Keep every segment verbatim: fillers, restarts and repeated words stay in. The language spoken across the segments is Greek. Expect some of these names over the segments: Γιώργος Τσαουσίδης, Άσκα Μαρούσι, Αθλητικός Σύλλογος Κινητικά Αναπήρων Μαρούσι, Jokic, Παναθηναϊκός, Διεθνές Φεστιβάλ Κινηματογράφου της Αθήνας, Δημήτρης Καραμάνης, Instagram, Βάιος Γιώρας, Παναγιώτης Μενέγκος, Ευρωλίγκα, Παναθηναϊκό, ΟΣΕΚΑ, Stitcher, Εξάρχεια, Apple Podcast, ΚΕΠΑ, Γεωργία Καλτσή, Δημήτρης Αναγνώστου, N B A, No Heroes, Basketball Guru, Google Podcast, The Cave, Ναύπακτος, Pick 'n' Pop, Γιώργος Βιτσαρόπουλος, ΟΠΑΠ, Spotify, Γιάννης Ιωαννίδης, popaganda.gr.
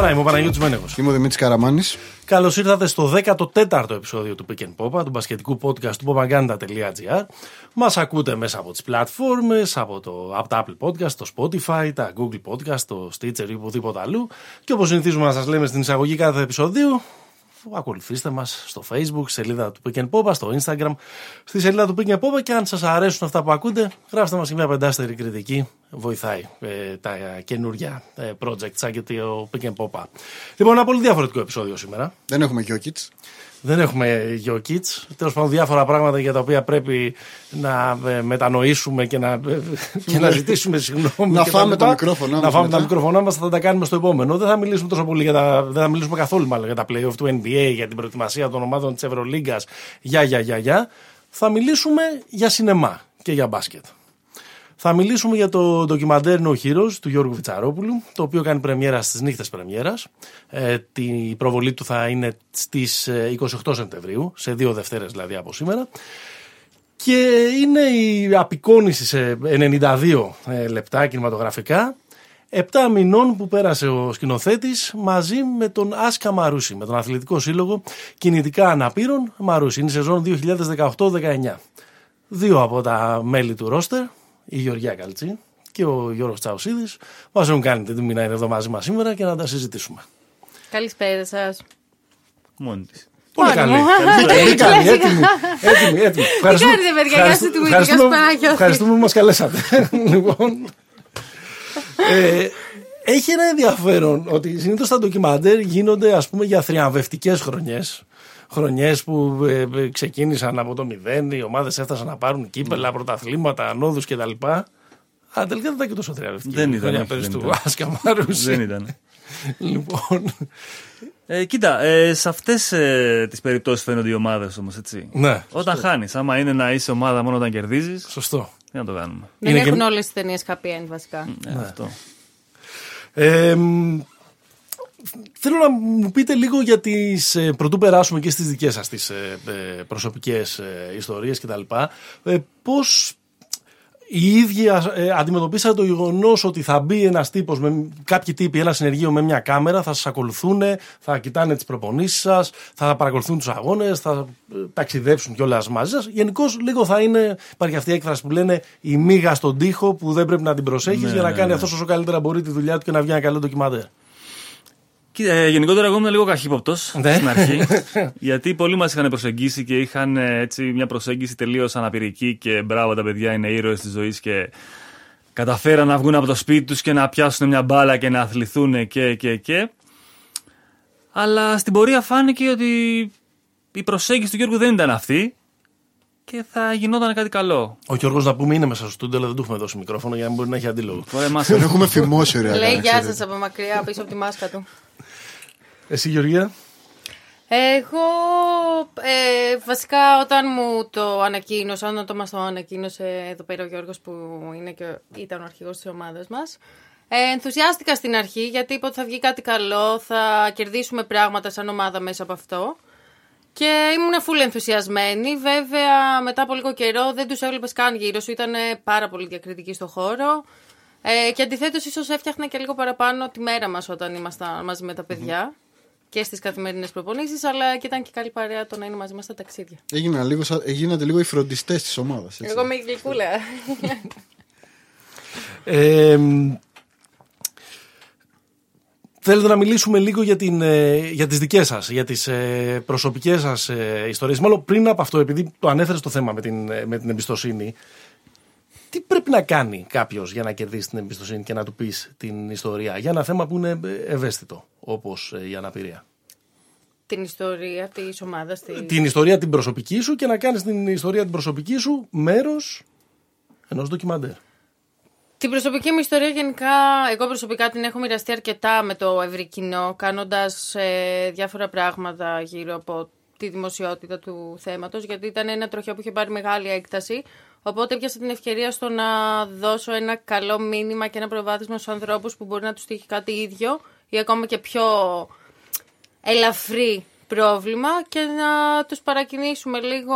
Άρα είμαι ο Παναγιώτης Μενέγκος. Είμαι ο Δημήτρης Καραμάνης. Καλώς ήρθατε στο δέκατο τέταρτο επεισόδιο του Pick 'n' Pop, του μπασκετικού podcast του popaganda.gr. Μας ακούτε μέσα από τις πλατφόρμες, από, το, από τα Apple Podcast, το Spotify, τα Google Podcast, το Stitcher ή οπουδήποτε αλλού. Και όπως συνηθίζουμε να σας λέμε στην εισαγωγή κάθε επεισοδίου, ακολουθήστε μας στο Facebook, στη σελίδα του Pick 'n' Pop, στο Instagram, στη σελίδα του Pick 'n' Pop, και αν σας αρέσουν αυτά που ακούτε, γράψτε μας και μια πεντάστερη κριτική. Βοηθάει ε, τα καινούργια ε, project σαν και το Pick 'n' Pop. Λοιπόν, ένα πολύ διαφορετικό επεισόδιο σήμερα. Δεν έχουμε Jokic. Δεν έχουμε Jokic. Τέλος πάντων, διάφορα πράγματα για τα οποία πρέπει να ε, μετανοήσουμε και να, ε, και να ζητήσουμε συγγνώμη. Να φάμε τα μικρόφωνα. Να φάμε τα μικρόφωνα μας, θα τα κάνουμε στο επόμενο. Δεν θα μιλήσουμε τόσο πολύ για τα, δεν θα μιλήσουμε καθόλου μάλλον για τα playoff του N B A, για την προετοιμασία των ομάδων της Ευρωλίγκας. Γεια, γεια, γεια, γεια. Θα μιλήσουμε για σινεμά και για μπάσκετ. Θα μιλήσουμε για το ντοκιμαντέρ No Heroes του Γιώργου Βιτσαρόπουλου, το οποίο κάνει πρεμιέρα στις νύχτες πρεμιέρας. Ε, η προβολή του θα είναι στις εικοστή όγδοη Σεπτεμβρίου, σε δύο Δευτέρες δηλαδή από σήμερα. Και είναι η απεικόνηση σε ενενήντα δύο λεπτά κινηματογραφικά, επτά μηνών που πέρασε ο σκηνοθέτης μαζί με τον Άσκα Μαρούσι, με τον Αθλητικό Σύλλογο Κινητικά Αναπήρων Μαρούσι. Είναι η σεζόν δύο χιλιάδες δεκαοκτώ δεκαεννιά. Δύο από τα μέλη του ρόστερ, η Γεωργία Καλτσή και ο Γιώργος Τσαουσίδης, μας έχουν κάνει την τιμή να είναι εδώ μαζί μας σήμερα και να τα συζητήσουμε. Καλησπέρα σας. Μόνη της. Πολύ καλή. Πολύ καλή. Έτοιμη. Έτοιμη. Έτοιμη. Ευχαριστούμε. Ευχαριστούμε. Ευχαριστούμε που μας καλέσατε. Λοιπόν, έχει ένα ενδιαφέρον ότι συνήθως τα ντοκιμαντέρ γίνονται, ας πούμε, για θριαμβευτικές χρονιές. Χρονιές που ε, ε, ξεκίνησαν από το μηδέν, οι ομάδες έφτασαν να πάρουν κύπελα, πρωταθλήματα, ανόδους κτλ. Αλλά τελικά δεν ήταν και τόσο θριαμβευτική. Δεν ήταν. Χρονιά πέρυσι του Άσκα Μαρούσι. Δεν ήταν. Λοιπόν. Ε, κοίτα, ε, σε αυτές ε, τις περιπτώσεις φαίνονται οι ομάδες όμως, έτσι. Ναι. Όταν χάνεις, άμα είναι να είσαι ομάδα μόνο όταν κερδίζεις. Σωστό. Τι να το κάνουμε. Δεν είναι έχουν και όλες τις ταινίες happy end βασικά. Ε, ναι. Αυτό. Ε, Θέλω να μου πείτε λίγο για τις, πρωτού περάσουμε και στις δικές σας τις προσωπικές ιστορίες κτλ, πώς οι ίδιοι αντιμετωπίσατε το γεγονός ότι θα μπει ένας τύπος, με, κάποιοι τύποι, ένα συνεργείο με μια κάμερα, θα σας ακολουθούν, θα κοιτάνε τις προπονήσεις σας, θα παρακολουθούν τους αγώνες, θα ταξιδέψουν κιόλας μαζί σας. Γενικώς λίγο θα είναι, υπάρχει αυτή η έκφραση που λένε η μύγα στον τοίχο που δεν πρέπει να την προσέχεις, ναι, για να ναι, κάνει ναι. αυτός όσο καλύτερα μπορεί τη δουλειά του και να βγει ένα καλό ντοκιμαντέρ. Ε, γενικότερα, εγώ ήμουν λίγο καχύποπτος ναι. στην αρχή. Γιατί πολλοί μας είχαν προσεγγίσει και είχαν έτσι, μια προσέγγιση τελείως αναπηρική. Και μπράβο, τα παιδιά είναι ήρωες της ζωής και καταφέραν να βγουν από το σπίτι τους και να πιάσουν μια μπάλα και να αθληθούν και, και, και. Αλλά στην πορεία φάνηκε ότι η προσέγγιση του Γιώργου δεν ήταν αυτή και θα γινόταν κάτι καλό. Ο Γιώργος, να πούμε, είναι μέσα στο στούντιο, αλλά δεν του έχουμε δώσει μικρόφωνο για να μπορεί να έχει αντίλογο. Δεν έχουμε φημώσει, ωραία. Λέει γεια σας από μακριά, πίσω από τη μάσκα του. Εσύ, Γεωργία? Εγώ ε, βασικά όταν μου το ανακοίνωσα, όταν το μας το ανακοίνωσε εδώ πέρα ο Γιώργος που είναι και ήταν ο αρχηγός της ομάδας μας, ε, ενθουσιάστηκα στην αρχή γιατί είπα ότι θα βγει κάτι καλό, θα κερδίσουμε πράγματα σαν ομάδα μέσα από αυτό. Και ήμουν φουλ ενθουσιασμένη. Βέβαια μετά από λίγο καιρό δεν τους έβλεπες καν γύρω σου, ήταν πάρα πολύ διακριτικοί στο χώρο. Ε, και αντιθέτως ίσως έφτιαχνα και λίγο παραπάνω τη μέρα μας όταν ήμασταν μαζί με τα παιδιά. Mm-hmm. Και στις καθημερινές προπονήσεις, αλλά και ήταν και καλή παρέα το να είναι μαζί μας στα ταξίδια. Έγινα λίγο, έγινατε λίγο οι φροντιστές της ομάδας. Εγώ με γλυκούλα. ε, Θέλετε να μιλήσουμε λίγο για, την, για τις δικές σας, για τις προσωπικές σας ιστορίες. Μάλλον πριν από αυτό, επειδή το ανέφερες το θέμα με την, με την εμπιστοσύνη, τι πρέπει να κάνει κάποιος για να κερδίσει την εμπιστοσύνη και να του πεις την ιστορία για ένα θέμα που είναι ευαίσθητο, όπως η αναπηρία? Την ιστορία της ομάδας. Τη... Την ιστορία την προσωπική σου και να κάνεις την ιστορία την προσωπική σου μέρος ενός ντοκιμαντέρ. Την προσωπική μου ιστορία γενικά, εγώ προσωπικά την έχω μοιραστεί αρκετά με το ευρύ κοινό, κάνοντας ε, διάφορα πράγματα γύρω από τη δημοσιότητα του θέματος, γιατί ήταν ένα τροχιό που είχε πάρει μεγάλη έκταση. Οπότε πιάσα την ευκαιρία στο να δώσω ένα καλό μήνυμα και ένα προβάδισμα στους ανθρώπους που μπορεί να τους τύχει κάτι ίδιο ή ακόμα και πιο ελαφρύ πρόβλημα και να τους παρακινήσουμε λίγο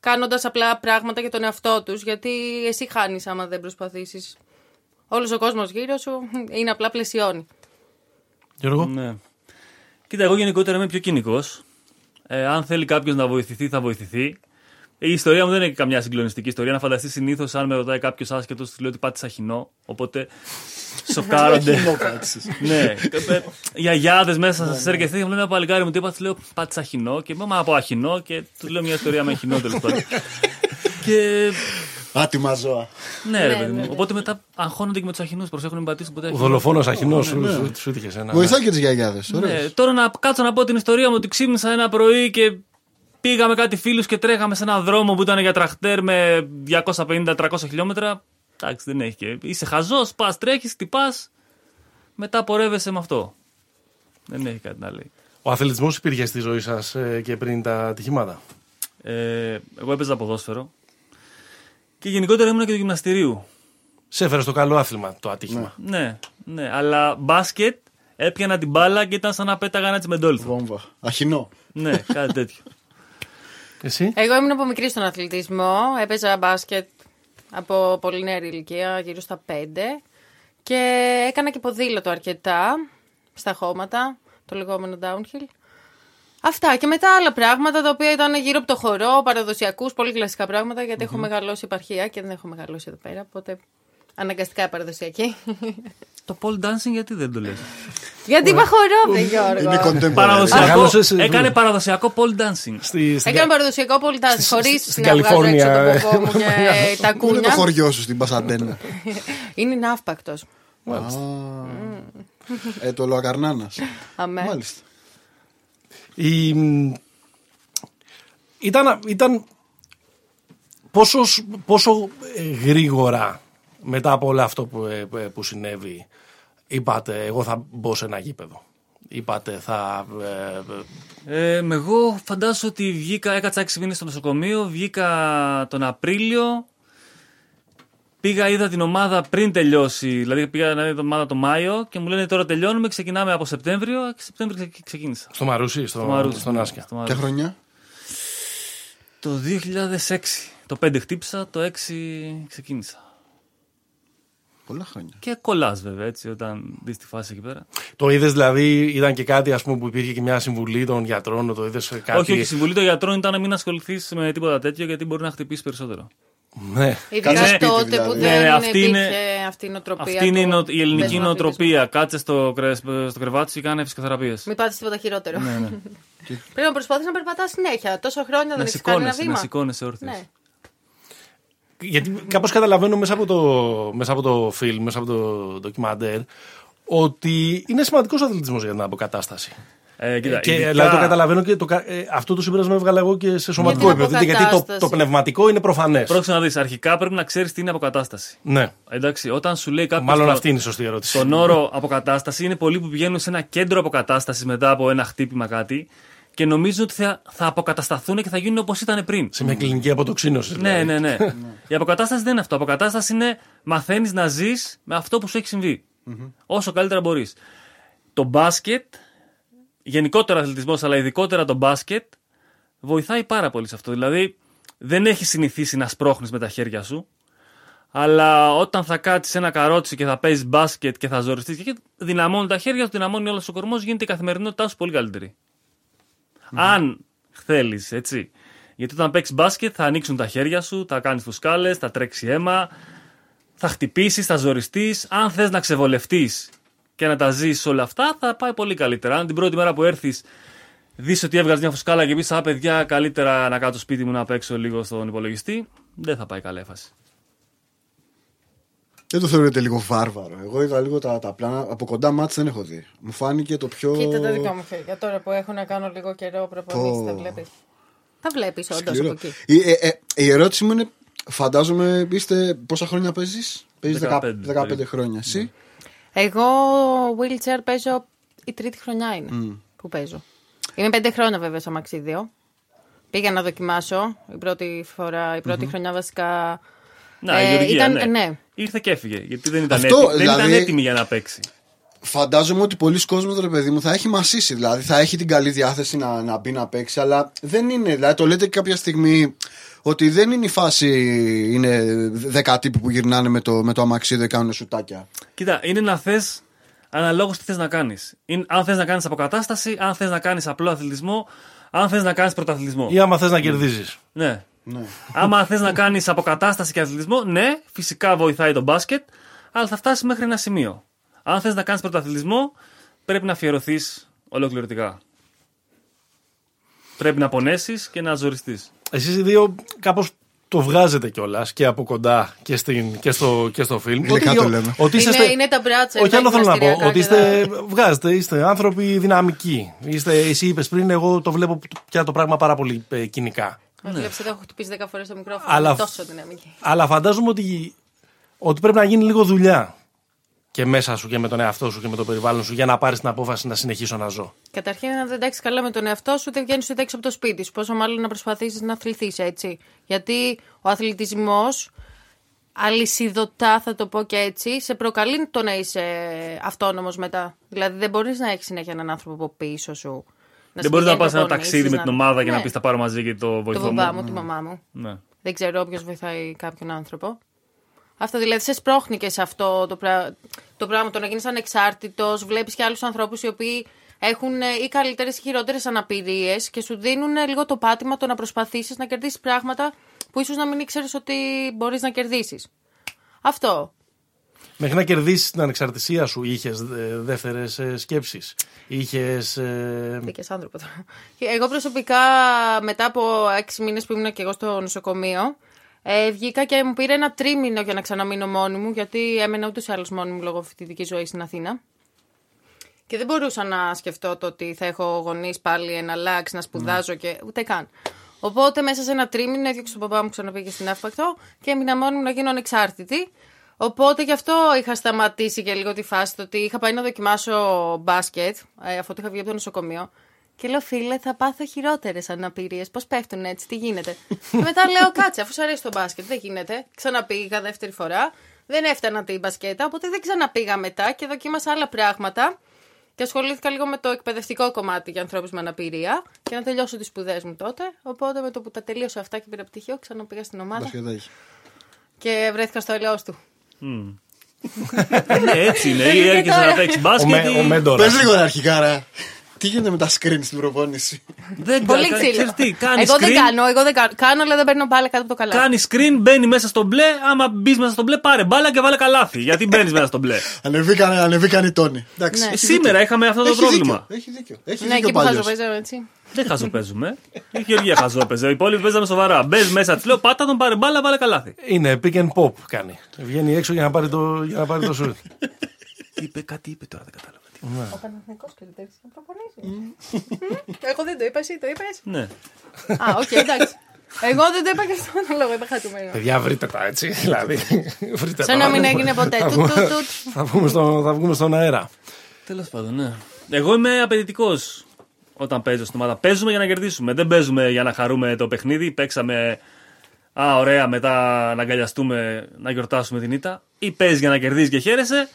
κάνοντας απλά πράγματα για τον εαυτό τους, γιατί εσύ χάνεις άμα δεν προσπαθήσεις. Όλος ο κόσμος γύρω σου είναι απλά πλαισιώνει. Γιώργο. Ναι. Κοίτα, εγώ γενικότερα είμαι πιο κοινικός. Ε, αν θέλει κάποιος να βοηθηθεί, θα βοηθηθεί. Η ιστορία μου δεν είναι καμιά συγκλονιστική ιστορία. Να φανταστεί συνήθως, αν με ρωτάει κάποιος άσχετος, του λέω ότι πάτησα χινό. Οπότε σοκάρονται. Ναι. Γιαγιάδες μέσα στα σέρκια μου λένε: παλικάρι μου, τι είπα, του λέω πάτησα χινό. Και μάμα από αχινό και του λέω μια ιστορία με χινό τέλος πάντων. Και. Άτιμα ζώα. Ναι, ρε παιδί μου. Οπότε μετά αγχώνονται και με τους αχινούς. Προσέχουν να πατήσουν ποτέ. Ο δολοφόνος αχινός σου έτυχε ένα. Βοηθά και τις γιαγιάδες. Τώρα να κάτσω να πω την ιστορία μου ότι ξύπνησα ένα πρωί και. Πήγαμε κάτι φίλους και τρέχαμε σε έναν δρόμο που ήταν για τραχτέρ με διακόσια πενήντα με τριακόσια χιλιόμετρα. Εντάξει, δεν έχει και. Είσαι χαζός, πας, τρέχεις, χτυπάς. Μετά πορεύεσαι με αυτό. Δεν έχει κάτι να λέει. Ο αθλητισμός υπήρχε στη ζωή σας ε, και πριν τα ατυχήματα. Ε, εγώ έπαιζα ποδόσφαιρο. Και γενικότερα ήμουν και του γυμναστηρίου. Σε έφερε στο καλό άθλημα το ατύχημα. Ναι, ναι, ναι, αλλά μπάσκετ έπιανα την μπάλα και ήταν σαν να πέταγα ένα τσιμεντόλιθο. Βόμβα. Αχινό. Ναι, κάτι τέτοιο. Εσύ? Εγώ ήμουν από μικρή στον αθλητισμό. Έπαιζα μπάσκετ από πολύ νέα ηλικία, γύρω στα πέντε. Και έκανα και ποδήλατο αρκετά στα χώματα, το λεγόμενο downhill. Αυτά και μετά άλλα πράγματα τα οποία ήταν γύρω από το χορό, παραδοσιακούς, πολύ κλασικά πράγματα. Γιατί mm-hmm. έχω μεγαλώσει επαρχία και δεν έχω μεγαλώσει εδώ πέρα. Οπότε αναγκαστικά παραδοσιακή. Το pole dancing γιατί δεν το λες? Γιατί είπα χορό, Γιώργο. Έκανε παραδοσιακό pole dancing. Έκανε παραδοσιακό pole dancing. Χωρίς να βγάζω έξω το κοκό μου και τα κούνια. Είναι το χωριό σου στην Πασαντένα. Είναι Ναύπακτος. Το Λοακαρνάνας. Μάλιστα. Ήταν πόσο γρήγορα μετά από όλο αυτό που, ε, που συνέβη, είπατε εγώ θα μπω σε ένα γήπεδο? Είπατε θα... Ε, ε, εγώ φαντάζω ότι βγήκα, έκατσα έξι μήνες στο νοσοκομείο, βγήκα τον Απρίλιο, πήγα, είδα την ομάδα πριν τελειώσει, δηλαδή πήγα να δω την ομάδα τον Μάιο και μου λένε τώρα τελειώνουμε, ξεκινάμε από Σεπτέμβριο και Σεπτέμβριο ξεκίνησα. Στο Μαρούσι, στο, στο Μαρούσι, στον Άσκα. Στο Μαρούσι. Και χρονιά? Το δύο χιλιάδες έξι, το πέντε χτύπησα, το έξι ξεκίνησα. Πολλά χρόνια. Και κολλάς βέβαια έτσι όταν δεις τη φάση εκεί πέρα. Το είδες δηλαδή, ήταν και κάτι ας πούμε που υπήρχε και μια συμβουλή των γιατρών, το είδες κάτι? Όχι, όχι, η συμβουλή των γιατρών ήταν να μην ασχοληθείς με τίποτα τέτοιο γιατί μπορεί να χτυπήσεις περισσότερο. Ναι. Ειδικά τότε δηλαδή, που δεν ναι, αυτή υπήρχε είναι, αυτή η νοοτροπία. Αυτή είναι το... η ελληνική νοοτροπία. Κάτσε στο, κρε... στο κρεβάτι σου και κάνε φυσικοθεραπείες. Μην πάτησε τίποτα χειρότερο. Ναι, ναι. Πρέπει να προσπαθείς να περπατάς συνέχεια. Τόσα χρόνια δεν έχεις κάνει ένα βήμα. Να σηκώνεσαι όρθιος. Γιατί κάπως καταλαβαίνω μέσα από, το, μέσα από το φιλμ, μέσα από το ντοκιμαντέρ, ότι είναι σημαντικός ο αθλητισμός για την αποκατάσταση. Ε, κοίτα, και, ειδικά... Δηλαδή το καταλαβαίνω και το, ε, αυτό το συμπέρασμα έβγαλα εγώ και σε σωματικό επίπεδο. Γιατί το, το πνευματικό είναι προφανές. Πρόκειται να δεις, αρχικά πρέπει να ξέρεις τι είναι αποκατάσταση. Ναι. Εντάξει, όταν σου λέει κάποιος. Μάλλον το, αυτή είναι η σωστή ερώτηση. Τον όρο αποκατάσταση είναι πολλοί που πηγαίνουν σε ένα κέντρο αποκατάστασης μετά από ένα χτύπημα κάτι. Και νομίζω ότι θα, θα αποκατασταθούν και θα γίνουν όπως ήταν πριν. Σε μια κλινική αποτοξίνωση. Ναι, ναι, ναι. Η αποκατάσταση δεν είναι αυτό. Η αποκατάσταση είναι μαθαίνεις να ζεις με αυτό που σου έχει συμβεί. Mm-hmm. Όσο καλύτερα μπορείς. Το μπάσκετ, γενικότερα αθλητισμός, αλλά ειδικότερα το μπάσκετ, βοηθάει πάρα πολύ σε αυτό. Δηλαδή, δεν έχεις συνηθίσει να σπρώχνεις με τα χέρια σου, αλλά όταν θα κάτσεις ένα καρότσι και θα παίζεις μπάσκετ και θα ζοριστείς, και δυναμώνουν τα χέρια σου, δυναμώνει όλος ο κορμός, γίνεται η καθημερινότητά σου πολύ καλύτερη. Mm-hmm. Αν θέλεις, έτσι. Γιατί όταν παίξεις μπάσκετ θα ανοίξουν τα χέρια σου, θα κάνεις φουσκάλες, θα τρέξει αίμα, θα χτυπήσεις, θα ζοριστείς. Αν θες να ξεβολευτείς και να τα ζεις όλα αυτά, θα πάει πολύ καλύτερα. Αν την πρώτη μέρα που έρθεις δεις ότι έβγαζες μια φουσκάλα και πεις: Α, παιδιά, καλύτερα να κάτσω σπίτι μου να παίξω λίγο στον υπολογιστή, δεν θα πάει καλά η φάση. Δεν το θεωρείτε λίγο βάρβαρο? Εγώ είδα λίγο τα, τα πλάνα. Από κοντά μάτς δεν έχω δει. Μου φάνηκε το πιο. Κοίτα τα δικά μου χέρια. Τώρα που έχω να κάνω λίγο καιρό προπονήσεις, τα βλέπεις. Τα βλέπεις όντως από εκεί. Η, ε, ε, η ερώτηση μου είναι, φαντάζομαι, είστε, πόσα χρόνια παίζεις? Παίζεις δεκαπέντε χρόνια. Εσύ? Εγώ wheelchair παίζω, η τρίτη χρονιά είναι mm. που παίζω. Είμαι πέντε χρόνια βέβαια στο αμαξίδιο. Πήγα να δοκιμάσω η πρώτη, φορά, η πρώτη mm-hmm. χρονιά βασικά. Να, ε, η Γεωργία, ήταν, ναι. ναι. Ήρθε και έφυγε. Γιατί δεν ήταν, αυτό, έτη, δηλαδή, δεν ήταν έτοιμη για να παίξει. Φαντάζομαι ότι πολλοί κόσμοι, ρε παιδί μου, θα έχει μασίσει. Δηλαδή θα έχει την καλή διάθεση να, να μπει να παίξει, αλλά δεν είναι. Δηλαδή το λέτε και κάποια στιγμή ότι δεν είναι η φάση. Είναι δέκα τύποι που γυρνάνε με το, με το αμαξίδι και κάνουν σουτάκια. Κοίτα, είναι να θες αναλόγως τι θες να κάνεις. Είναι, αν θες να κάνεις αποκατάσταση, αν θες να κάνεις απλό αθλητισμό, αν θες να κάνεις πρωταθλητισμό. Ή άμα θες να κερδίζεις. Ναι. ναι. Άμα θες να κάνεις αποκατάσταση και αθλητισμό, ναι, φυσικά βοηθάει το μπάσκετ, αλλά θα φτάσεις μέχρι ένα σημείο. Αν θες να κάνεις πρωταθλητισμό, πρέπει να αφιερωθείς ολοκληρωτικά. Πρέπει να πονέσεις και να ζοριστείς. Εσείς οι δύο κάπως το βγάζετε κιόλας και από κοντά και, στην, και, στο, και στο φιλμ. Ότι, το λέμε. Ότι είστε, είναι, είναι τα μπράτσα. Όχι άλλο θέλω να πω. Ότι είστε, βγάζετε, είστε άνθρωποι δυναμικοί. Είστε, εσύ είπες πριν, εγώ το βλέπω πια το πράγμα πάρα πολύ ε, κοινικά. Ναι. Βλέπετε, το έχω χτυπήσει δέκα φορές το μικρόφωνο. Αλλά, τόσο δυναμική. Αλλά φαντάζομαι ότι, ότι πρέπει να γίνει λίγο δουλειά. Και μέσα σου και με τον εαυτό σου και με το περιβάλλον σου για να πάρεις την απόφαση να συνεχίσω να ζω. Καταρχήν, αν δεν τα έχεις καλά με τον εαυτό σου, δεν βγαίνεις ούτε έξω από το σπίτι σου. Πόσο μάλλον να προσπαθήσεις να αθληθείς, έτσι. Γιατί ο αθλητισμός, αλυσιδωτά θα το πω και έτσι, σε προκαλεί το να είσαι αυτόνομος μετά. Δηλαδή, δεν μπορείς να έχεις συνέχεια έναν άνθρωπο από πίσω σου. Δεν μπορείς να πας ένα ταξίδι με την ομάδα να... και ναι. να πεις τα πάρω μαζί και το βοηθό μου. Τον μπαμπά μου, mm. τη μαμά μου. Ναι. Δεν ξέρω ποιος βοηθάει κάποιον άνθρωπο. Αυτό δηλαδή σε σπρώχνει και σε αυτό το, πρά... το πράγμα, το να γίνεις ανεξάρτητος, βλέπεις και άλλους ανθρώπους οι οποίοι έχουν ή καλύτερες ή χειρότερες αναπηρίες και σου δίνουν λίγο το πάτημα το να προσπαθήσεις να κερδίσεις πράγματα που ίσως να μην ήξερες ότι μπορείς να κερδίσεις. Αυτό. Μέχρι να κερδίσεις την ανεξαρτησία σου είχες δεύτερες σκέψεις, είχες... Δίκες άνθρωπο τώρα. Εγώ προσωπικά μετά από έξι μήνες που ήμουν και εγώ στο νοσοκομείο, Ε, βγήκα και μου πήρε ένα τρίμηνο για να ξαναμείνω μόνη μου, γιατί έμενα ούτως ή άλλως μόνη μου λόγω φοιτητικής ζωής στην Αθήνα. Και δεν μπορούσα να σκεφτώ το ότι θα έχω γονείς πάλι να αλλάξει, να σπουδάζω και ούτε καν. Οπότε μέσα σε ένα τρίμηνο έδιωξε τον παπά μου, ξαναπήγε στην Ναύπακτο και έμεινα μόνη μου να γίνω ανεξάρτητη. Οπότε γι' αυτό είχα σταματήσει και λίγο τη φάση το ότι είχα πάει να δοκιμάσω μπάσκετ, ε, αφού το είχα βγει από το νοσοκομείο. Και λέω, φίλε, θα πάθω χειρότερες αναπηρίες. Πώς πέφτουν έτσι, τι γίνεται. Και μετά λέω, κάτσε, αφού σου αρέσει το μπάσκετ, δεν γίνεται. Ξαναπήγα δεύτερη φορά. Δεν έφτανα την μπασκέτα, οπότε δεν ξαναπήγα μετά και δοκίμασα άλλα πράγματα. Και ασχολήθηκα λίγο με το εκπαιδευτικό κομμάτι για ανθρώπους με αναπηρία. Και να τελειώσω τις σπουδές μου τότε. Οπότε με το που τα τελείωσα αυτά και πήρα πτυχίο, ξαναπήγα στην ομάδα. Μπασκετάκι. Και βρέθηκα στο έλεος του. Mm. Ναι, έτσι είναι. Ή έρχεσαι να παίξεις μπάσκετ. Πες λίγο αρχικά. Τι γίνεται με τα screen στην προπόνηση? Δεν πολύ κα... ξύλο. Τι, εγώ screen... δεν κάνω, εγώ δεν κάνω. Κάνω, αλλά δεν παίρνω μπάλα κάτω από το καλάθι. Κάνει screen, μπαίνει μέσα στο μπλε. Άμα μπει μέσα στο μπλε, πάρε μπάλα και βάλε καλάθι. Γιατί μπαίνει μέσα στο μπλε. Ανεβήκαν, ανεβήκαν οι τόνοι. Εντάξει, ναι. Σήμερα είχαμε αυτό το έχει πρόβλημα. Δίκιο. Έχει δίκιο. Έχει ναι, δίκιο και που χαζοπέζαμε έτσι. Δεν χαζοπέζουμε. Η Γεωργία χαζόπαιζε. Οι υπόλοιποι παίζαμε σοβαρά. Μπε μέσα, τη λέω πάτα τον πάρε μπάλα, βάλε καλάθι. Είναι pick and pop κάνει. Βγαίνει έξω για να πάρει το σουτ. Είπε κάτι, είπε τώρα δεν κατάλαβα. Ναι. Ο Παναθηναϊκός κριτήρι να προπονήσει. Mm. Εγώ δεν το είπα, εσύ το είπες. Ναι. Α, οκ, okay, εντάξει. Εγώ δεν το είπα και αυτόν τον λόγο, είπα χατουμένο. Παιδιά, βρείτε τα έτσι, δηλαδή. Βρείτε σαν να μην έγινε ποτέ. Θα βγούμε στον αέρα. Τέλος πάντων, ναι. Εγώ είμαι απαιτητικός όταν παίζω στην ομάδα. Παίζουμε για να κερδίσουμε. Δεν παίζουμε για να χαρούμε το παιχνίδι. Παίξαμε. Α, ωραία, μετά να αγκαλιαστούμε, να γιορτάσουμε την ήττα. Ή παίζει για να κερδίσει και χαίρεσαι.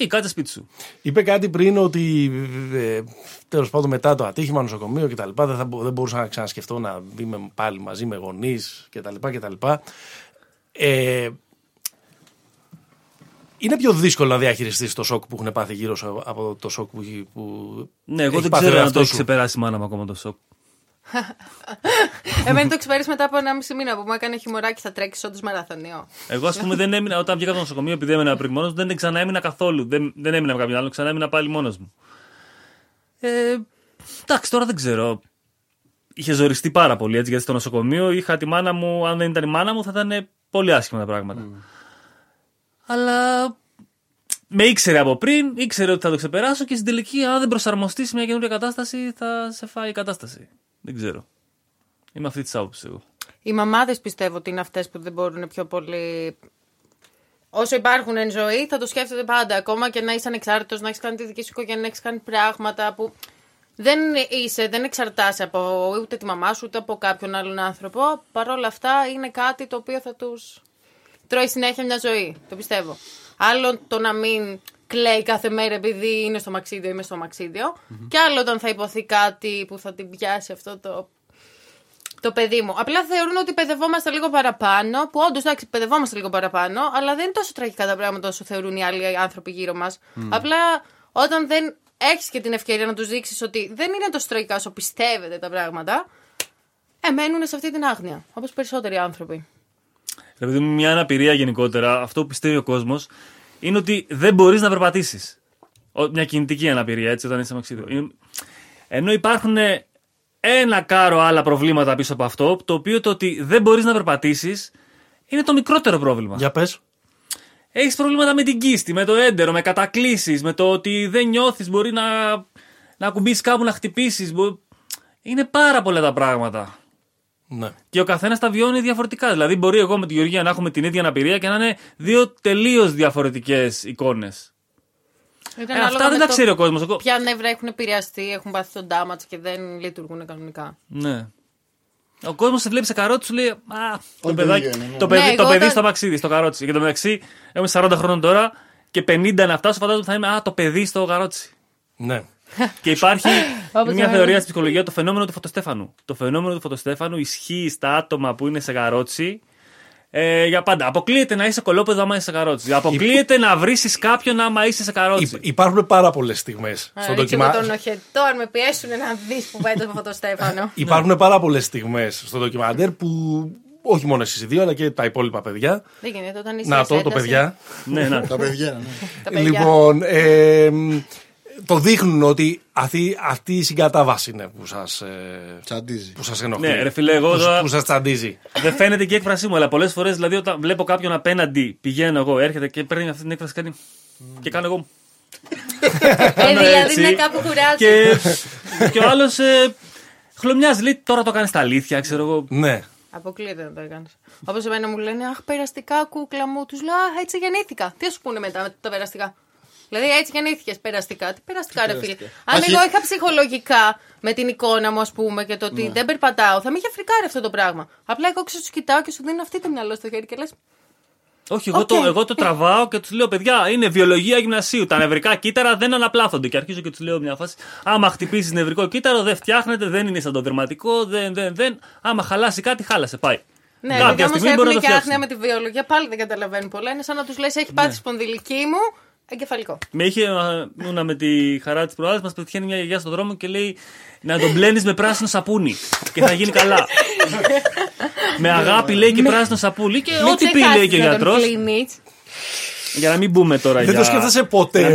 Ή κάτσε σπίτι σου. Είπε κάτι πριν ότι ε, τέλος πάντων μετά το ατύχημα, νοσοκομείο κτλ. Δεν, θα, δεν μπορούσα να ξανασκεφτώ να είμαι πάλι μαζί με γονείς κτλ. Ε, είναι πιο δύσκολο να διαχειριστείς το σοκ που έχουν πάθει γύρω σου από το σοκ που, που ναι, εγώ δεν ξέρω αν το έχει ξεπεράσει η μάνα μου ακόμα το σοκ. Εμένα το ξεπέρασε μετά από ενάμιση μήνα που μου έκανε χειμωράκι, θα τρέξει όντως μαραθωνιό. Εγώ, ας πούμε, δεν έμεινα, όταν βγήκα από το νοσοκομείο, επειδή έμεινα πριν μόνος μου, δεν ξαναέμεινα καθόλου. Δεν, δεν έμεινα με κάποιον άλλον, ξαναέμεινα πάλι μόνος μου. Εντάξει, τώρα δεν ξέρω. Είχε ζοριστεί πάρα πολύ έτσι, γιατί στο νοσοκομείο είχα τη μάνα μου. Αν δεν ήταν η μάνα μου, θα ήταν πολύ άσχημα τα πράγματα. Mm. Αλλά με ήξερε από πριν, ήξερε ότι θα το ξεπεράσω και στην τελική, αν δεν προσαρμοστεί σε μια καινούργια κατάσταση, θα σε φάει η κατάσταση. Δεν ξέρω. Είμαι αυτή τη άποψη εγώ. Οι μαμάδες πιστεύω ότι είναι αυτές που δεν μπορούν πιο πολύ. Όσο υπάρχουν εν ζωή, θα το σκέφτονται πάντα. Ακόμα και να είσαι ανεξάρτητος, να έχεις κάνει τη δική σου οικογένεια, να έχεις κάνει πράγματα που δεν είσαι, δεν εξαρτάσαι από ούτε τη μαμά σου ούτε από κάποιον άλλον άνθρωπο. Παρ' όλα αυτά είναι κάτι το οποίο θα τους τρώει συνέχεια μια ζωή. Το πιστεύω. Άλλο το να μην κλαίει κάθε μέρα επειδή είναι στο μαξίδιο ή είμαι στο μαξίδιο. Mm-hmm. Και άλλο όταν θα υποθεί κάτι που θα την πιάσει αυτό το, το παιδί μου. Απλά θεωρούν ότι παιδευόμαστε λίγο παραπάνω, που όντως εντάξει, παιδευόμαστε λίγο παραπάνω, αλλά δεν είναι τόσο τραγικά τα πράγματα όσο θεωρούν οι άλλοι άνθρωποι γύρω μας. Mm. Απλά όταν δεν έχεις και την ευκαιρία να τους δείξεις ότι δεν είναι τόσο τραγικά όσο πιστεύετε τα πράγματα, εμένουν σε αυτή την άγνοια, όπως περισσότεροι άνθρωποι. Δηλαδή, μια αναπηρία γενικότερα, αυτό που πιστεύει ο κόσμος, είναι ότι δεν μπορείς να περπατήσεις. Μια κινητική αναπηρία, έτσι, όταν είσαι αμαξίδιο. Ενώ υπάρχουν ένα κάρο άλλα προβλήματα πίσω από αυτό, το οποίο το ότι δεν μπορείς να περπατήσεις είναι το μικρότερο πρόβλημα. Για πες. Έχεις προβλήματα με την κίστη, με το έντερο, με κατακλήσεις, με το ότι δεν νιώθεις, μπορεί να, να ακουμπήσεις κάπου, να χτυπήσεις. Είναι πάρα πολλά τα πράγματα. Ναι. Και ο καθένας τα βιώνει διαφορετικά. Δηλαδή, μπορεί εγώ με τη Γεωργία να έχουμε την ίδια αναπηρία και να είναι δύο τελείως διαφορετικές εικόνες. Ε, αυτά δεν τα το... ξέρει ο κόσμος. Ποια νεύρα έχουν επηρεαστεί, έχουν πάθει τον damage και δεν λειτουργούν κανονικά. Ναι. Ο κόσμος σε βλέπει σε καρότσι, σου λέει α, το παιδάκι, είναι, ναι. το παιδί, ναι, το παιδί όταν... στο αμαξίδι, στο καρότσι. Και το μεταξύ, είμαι σαράντα χρόνων τώρα και πενήντα να φτάσω, φαντάζομαι θα είμαι α, το παιδί στο καρότσι. Ναι. Και υπάρχει μια θεωρία στην ψυχολογία, το φαινόμενο του φωτοστέφανου. Το φαινόμενο του φωτοστέφανου ισχύει στα άτομα που είναι σε καρότσι. Ε, για πάντα. Αποκλείεται να είσαι κολόπεδο άμα είσαι σε καρότσι. Αποκλείεται να βρήσεις κάποιον άμα είσαι σε καρότσι. Υ- υπάρχουν πάρα πολλές στιγμές στο δοκιμά... τον οχετό, αν με πιέσουν να δεις που πάει το φωτοστέφανο. Υπάρχουν πάρα πολλές στιγμές στο ντοκιμαντέρ που όχι μόνο εσείς οι δύο, αλλά και τα υπόλοιπα παιδιά. Δεν γίνεται όταν είσαι. Να το, το παιδιά. Ναι, να τα παιδιά. Λοιπόν. Το δείχνουν ότι αυτή, αυτή η συγκατάβαση είναι που σας, ε, που σας ενοχλεί. Ναι, ρε φίλε, εγώ τώρα, που σας τσαντίζει. Δεν φαίνεται και η έκφρασή μου, αλλά πολλές φορές δηλαδή, όταν βλέπω κάποιον απέναντι, πηγαίνω εγώ, έρχεται και παίρνει αυτή την έκφραση κάνει, mm. και κάνω εγώ. ε, δηλαδή είναι κάπου κουράζει. Και, και ο άλλος ε, χλωμιάζει, λέει τώρα το κάνεις τα αλήθεια, ξέρω εγώ. Ναι. Αποκλείεται να το έκανες. Όπως εμένα μου λένε, αχ, περαστικά κούκλα μου. Τους λέω, αχ, έτσι γεννήθηκα. Τι θα σου πούνε μετά με τα περαστικά. Δηλαδή έτσι γεννήθηκες περαστικά. Τι περαστικά, ρε φίλε. Αν Αχι... εγώ είχα ψυχολογικά με την εικόνα μου, ας πούμε, και το ότι ναι. δεν περπατάω, θα με είχε φρικάρει αυτό το πράγμα. Απλά εγώ σου κοιτάω και σου δίνω αυτή το μυαλό στο χέρι και λες. Όχι, okay. εγώ, το, εγώ το τραβάω και τους λέω, παιδιά, είναι βιολογία γυμνασίου. Τα νευρικά κύτταρα δεν αναπλάθονται. Και αρχίζω και τους λέω μια φάση. Άμα χτυπήσεις νευρικό κύτταρο, δεν φτιάχνεται, δεν είναι σαν το δερματικό, δεν, δεν, δεν. Άμα χαλάσει κάτι, χάλασε. Πάει. Ναι, κάποια στιγμή μπορεί να το φτιάξει. Και άγνοια με τη βιολογία, πάλι δεν καταλαβαίνουν πολλά. Είναι σαν να τους λες, έχει πάθει σπονδυλική μου. Εγκεφαλικό. Με είχε Νούνα με τη χαρά της προάλλης, μας πετυχαίνει μια γιαγιά στον δρόμο και λέει να τον μπλένεις με πράσινο σαπούνι και θα γίνει καλά. Με αγάπη λέει και πράσινο σαπούνι και ό,τι πει λέει και ο γιατρός. Για να μην μπούμε τώρα. Δεν το σκέφτεσαι ποτέ.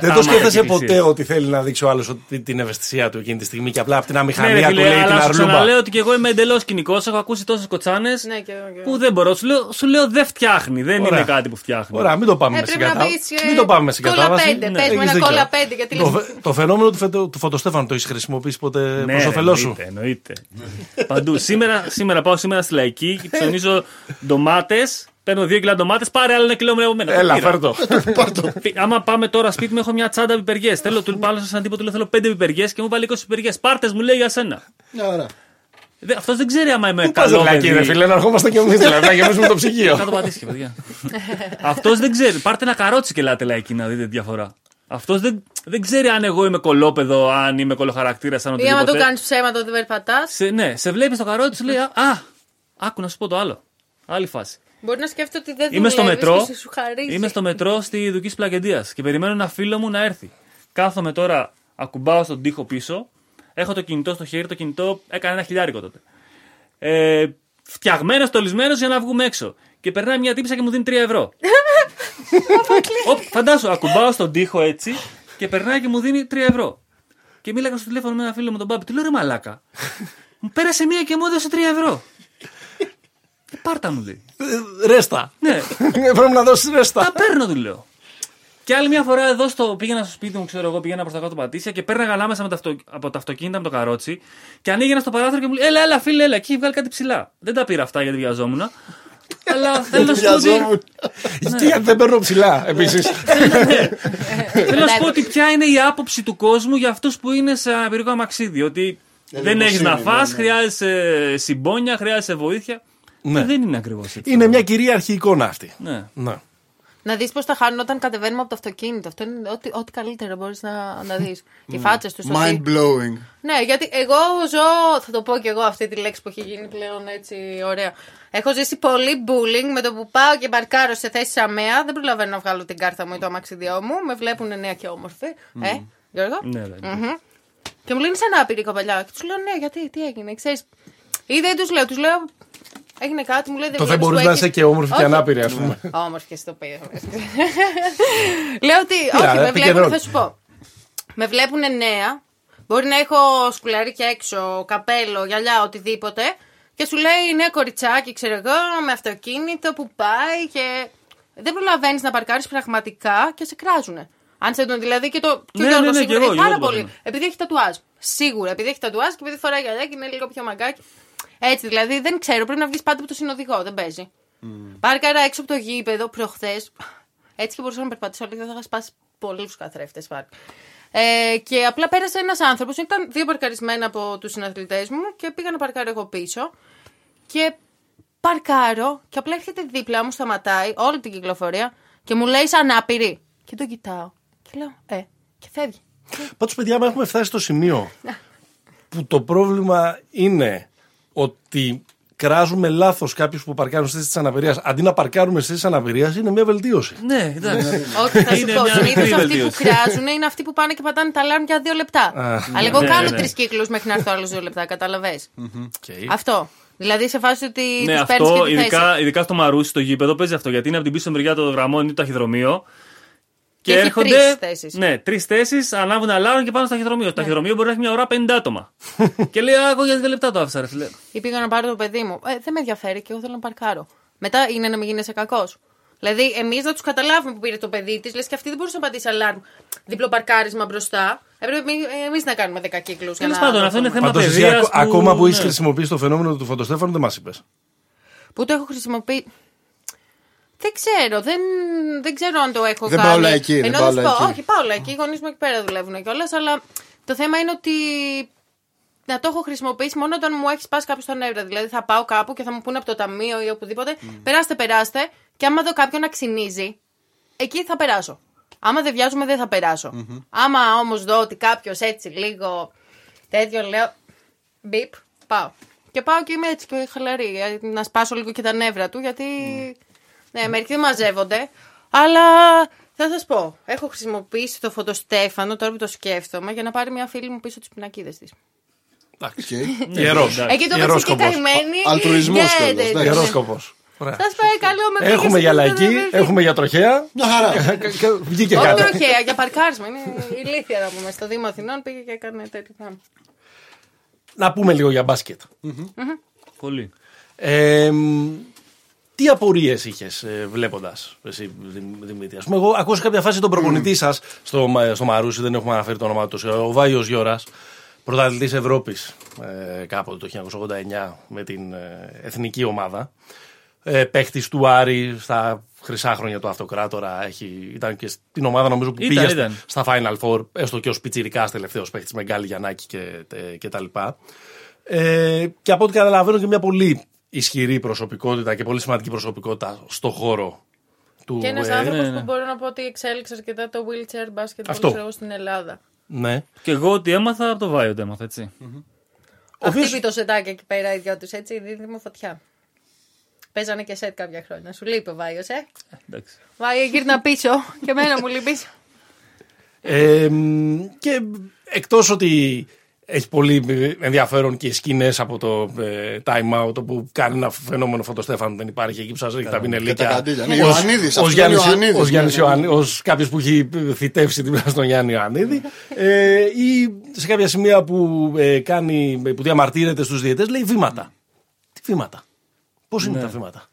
Δεν το σκέφτεσαι ποτέ ότι θέλει να δείξει ο άλλος την ευαισθησία του εκείνη τη στιγμή και απλά από την αμηχανία του λέει την αρλούμπα. Αλλά ξαναλέω ότι και εγώ είμαι εντελώς κοινικός. Έχω ακούσει τόσες κοτσάνες που δεν μπορώ. Σου λέω δεν φτιάχνει. Δεν είναι κάτι που φτιάχνει. Ωραία, μην το πάμε με συγκατάβαση. Μην το πάμε με συγκατάβαση. Πες μου ένα κόλλα πέντε. Το φαινόμενο του φωτοστέφανου το έχεις χρησιμοποιήσει ποτέ προς όφελό σου? Εννοείται. Παντού. Σήμερα πάω σήμερα στη Λαϊκή και ψωνίζω ντομάτες. Παίρνω δύο κιλά ντομάτες, πάρε άλλο ένα κιλό με από μένα. Έλα, φέρτο. Άμα πάμε τώρα σπίτι μου, έχω μια τσάντα πιπεριές. Θέλω του πάνω σαν τύπο, του λέω θέλω πέντε πιπεριές και μου βάλει είκοσι πιπεριές. Πάρτες μου λέει για σένα. Αυτός δεν ξέρει άμα είμαι καλό. Πού πας κύριε φίλε, να ερχόμαστε και εμείς, δηλαδή να γεμίσουμε το ψυγείο. Θα το πατήσει και παιδιά. Αυτός δεν ξέρει. Πάρτε ένα καρότσι και λάτε λαϊκή να δείτε τη διαφορά. Αυτός δεν, δεν ξέρει αν εγώ είμαι κολόπεδο, αν είμαι κολοχαρακτήρα, αν οτιδήποτε. Ή άμα το κάνεις ψέμα, το δεν περπατάς. Ναι, σε βλέπει το καρότσι, σου λέει α, άκου να σου πω το άλλο. Άλλη φάση. Μπορεί να σκέφτεται ότι δεν δουλεύεις και σου χαρίζει. Είμαι στο μετρό στη Δουκής Πλαγεντίας και περιμένω ένα φίλο μου να έρθει. Κάθομαι τώρα, ακουμπάω στον τοίχο πίσω, έχω το κινητό στο χέρι, το κινητό έκανε ένα χιλιάρικο τότε. Ε, φτιαγμένος, τολισμένος για να βγούμε έξω. Και περνάει μια τύπισσα και μου δίνει τρία ευρώ. Φαντάσου, ακουμπάω στον τοίχο έτσι και περνάει και μου δίνει τρία ευρώ. Και μίλαγα στο τηλέφωνο με ένα φίλο μου τον Μπάμπη, του λέω ρε μαλάκα. Μου πέρασε μία και μου έδωσε τρία ευρώ. Πάρτα μου λέει. Ρέστα. Ναι. Πρέπει να δώσεις ρέστα. Τα παίρνω του λέω. Και άλλη μια φορά εδώ στο, πήγαινα στο σπίτι μου, ξέρω εγώ, πήγαινα προς τα κάτω Πατήσια και πέρναγα ανάμεσα αυτο... από τα αυτοκίνητα με το καρότσι και ανοίγαινα στο παράθυρο και μου λέει: Έλα, έλα, φίλε, έλα. Και είχε βγάλει κάτι ψηλά. Δεν τα πήρα αυτά γιατί βιαζόμουν. Αλλά θέλω να σου πω ότι. Γιατί δεν παίρνω ψηλά, επίσης. Θέλω να σου πω ότι ποια είναι η άποψη του κόσμου για αυτούς που είναι σε αναπηρικό αμαξίδι. Ότι δεν έχεις να φας, χρειάζεσαι συμπόνια, χρειάζεσαι βοήθεια. Ναι. Δεν είναι ακριβώς έτσι. Είναι μια κυρίαρχη εικόνα αυτή. Ναι. Ναι. Να δεις πώς τα χάνουν όταν κατεβαίνουμε από το αυτοκίνητο. Αυτό είναι ό,τι, ό,τι καλύτερο μπορείς να, να δεις. Οι φάτσες τους. Mind blowing. Ναι, γιατί εγώ ζω. Θα το πω και εγώ αυτή τη λέξη που έχει γίνει πλέον έτσι ωραία. Έχω ζήσει πολύ bullying με το που πάω και μπαρκάρω σε θέση αμαία. Δεν προλαβαίνω να βγάλω την κάρτα μου ή το αμαξιδιό μου. Με βλέπουν νέα και όμορφη. Mm. Ε, Γιώργο. Ναι, δηλαδή. Mm-hmm. Και μου λένε σαν άπειρη κοπελιά. Και τους λέω ναι, γιατί, τι έγινε, ξέρεις. Ή δεν τους λέω, τους λέω. Έγινε κάτι, μου λέει, δεν το δεν μπορούσε να είσαι και όμορφη και ανάπηρη, α πούμε. Όμορφη και στο πέι. Λέω ότι. Όχι, με βλέπουν, θα σου πω. Με βλέπουν νέα. Μπορεί να έχω σκουλαρί και έξω, καπέλο, γυαλιά, οτιδήποτε. Και σου λέει νέα κοριτσάκι, ξέρω εγώ, με αυτοκίνητο που πάει. Και δεν προλαβαίνει να παρκάρει πραγματικά και σε κράζουνε. Αν σε τον δηλαδή και το. Και ναι, ναι, ναι, και εγώ, πάρα πολύ. Επειδή έχει τατουάζ. Σίγουρα, επειδή έχει τατουάζ και επειδή φοράει γυαλιά και είναι λίγο πιο μαγκάκι. Έτσι, δηλαδή δεν ξέρω, πρέπει να βγεις πάντα από το συνοδηγό, δεν παίζει. Mm. Πάρκαρα έξω από το γήπεδο προχθές. Έτσι και μπορούσα να περπατήσω, αλλά δεν θα είχα σπάσει πολλούς καθρέφτες. Ε, και απλά πέρασε ένας άνθρωπος, ήταν δύο παρκαρισμένα από τους συναθλητές μου και πήγα να παρκάρω εγώ πίσω. Και παρκάρω, και απλά έρχεται δίπλα μου, σταματάει όλη την κυκλοφορία και μου λέει σαν άπειρη. Και τον κοιτάω. Και λέω, Ε, και φεύγει. Πάντως, παιδιά, έχουμε φτάσει στο σημείο που το πρόβλημα είναι. Ότι κράζουμε λάθος κάποιους που παρκάρουν στις θέσεις της αναπηρίας. Αντί να παρκάρουμε στις θέσεις της αναπηρίας, είναι μια βελτίωση. Ναι, εντάξει. Όχι, θα σου πω. Συνήθως αυτοί που κράζουν είναι αυτοί που πάνε και πατάνε τα λάρμ για δύο λεπτά. Αλλά εγώ κάνω τρεις κύκλους μέχρι να έρθω άλλους δύο λεπτά, καταλαβες. Αυτό. Δηλαδή σε φάση ότι τους παίρνεις και τη θέση. Ειδικά στο Μαρούσι, στο γήπεδο, παίζει αυτό. Γιατί είναι από την πίσω μεριά των γραμμών ή του ταχυδρομείου. Και, και έρχονται. Τρεις θέσεις. Ναι, τρεις θέσεις, ανάβουν αλάρμ και πάνε στο ταχυδρομείο. Το ταχυδρομείο μπορεί να έχει μια ώρα πενήντα άτομα. Και λέει, εγώ για δύο λεπτά το άφησα, ρε φίλε. Ή πήγα να πάρω το παιδί μου. Ε, δεν με ενδιαφέρει και εγώ θέλω να παρκάρω. Μετά είναι να μην γίνεσαι κακός. Δηλαδή, εμείς να τους καταλάβουμε που πήρε το παιδί της, λες και αυτή δεν μπορούσε να πατήσει αλάρμ. Διπλό παρκάρισμα μπροστά. Έπρεπε εμείς να κάνουμε δέκα κύκλους. Τέλος πάντων, αυτό είναι θέμα παιδείας. Ακόμα που έχεις χρησιμοποιήσει το φαινόμενο του Φωτοστέφανου, δεν μας είπες. Πού το έχω χρησιμοποιήσει. Δεν ξέρω, δεν, δεν ξέρω αν το έχω δεν κάνει. Δεν πάω λαϊκή, δεν πάω λαϊκή. Όχι, πάω λαϊκή, οι γονείς μου εκεί πέρα δουλεύουν κιόλας, αλλά το θέμα είναι ότι να το έχω χρησιμοποιήσει μόνο όταν μου έχει σπάσει κάποιο στον έβρα. Δηλαδή θα πάω κάπου και θα μου πούνε από το ταμείο ή οπουδήποτε, mm. περάστε, περάστε, και άμα δω κάποιον να ξυνίζει, εκεί θα περάσω. Άμα δεν βιάζομαι δεν θα περάσω. Mm-hmm. Άμα όμως δω ότι κάποιο έτσι λίγο τέτοιο, λέω, μπιπ, πάω. Και πάω και είμαι έτσι και χαλαρή, να σπάσω λίγο και τα νεύρα του, γιατί... Mm. Ναι, μερικοί μαζεύονται, αλλά θα σας πω, έχω χρησιμοποιήσει το Φωτοστέφανο, τώρα που το σκέφτομαι, για να πάρει μια φίλη μου πίσω τις πινακίδες της. Okay. Ιερός. Εκεί το βρίσκει και καημένη. Αλτουρισμός τέλος. Ιερός σκοπός. Σας παρακαλώ με πίσω. Έχουμε για λαϊκή, έχουμε για τροχέα. Μια χαρά. Βγήκε κάτι. Όχι τροχέα, για παρκάρισμα. Είναι ηλίθια να πούμε. Στο Δήμο Αθηνών πήγε και έκανε τέτοιο πράγμα. Να πούμε λίγο για μπάσκετ. Πολύ. Τι απορίες είχες ε, βλέποντας εσύ, Δημήτρη? Ας πούμε, εγώ ακούσα κάποια φάση τον προπονητή σας στο, στο Μαρούσι, δεν έχουμε αναφέρει το όνομα του, ο Βάιος Γιώρας, πρωταθλητής Ευρώπης ε, κάποτε το χίλια εννιακόσια ογδόντα εννιά με την ε, εθνική ομάδα. Ε, παίχτης του Άρη στα χρυσά χρόνια του Αυτοκράτορα. Έχει, ήταν και στην ομάδα νομίζω που ήταν, πήγε ήταν. Στα Final Four, έστω και ως πιτσιρικάς τελευταίος παίχτης με Γκάλι Γιαννάκη και, ε, και τα λοιπά. Ε, και από ό,τι καταλαβαίνω και μια πολύ... ισχυρή προσωπικότητα και πολύ σημαντική προσωπικότητα στο χώρο του. Και ένας ε, άνθρωπος ναι, ναι. που μπορώ να πω ότι εξέλιξε αρκετά το wheelchair basketball στην Ελλάδα. Ναι. Και εγώ ότι έμαθα από το Βάιο, το έμαθα έτσι. Mm-hmm. Αυτή οποίος... το σετάκι εκεί πέρα οι δυο τους, έτσι, δίδυμο φωτιά. Παίζανε και σετ κάποια χρόνια. Σου λείπει ο Βάιος, ε. Εντάξει. Βάιο, γύρνα πίσω και εμένα μου λείπει. Ε, και εκτός ότι... έχει πολύ ενδιαφέρον και οι σκηνές από το ε, Time Out που κάνει ένα φαινόμενο Φωτοστέφανο. Δεν υπάρχει εκεί που σας ρίχνει τα πινελίκια. Ως κάποιος που έχει θητεύσει την πλάση στον Γιάννη Ιωαννίδη. ε, ή σε κάποια σημεία που, ε, κάνει, που διαμαρτύρεται στους διαιτές, λέει βήματα. Τι βήματα. Πώς είναι ναι. τα βήματα.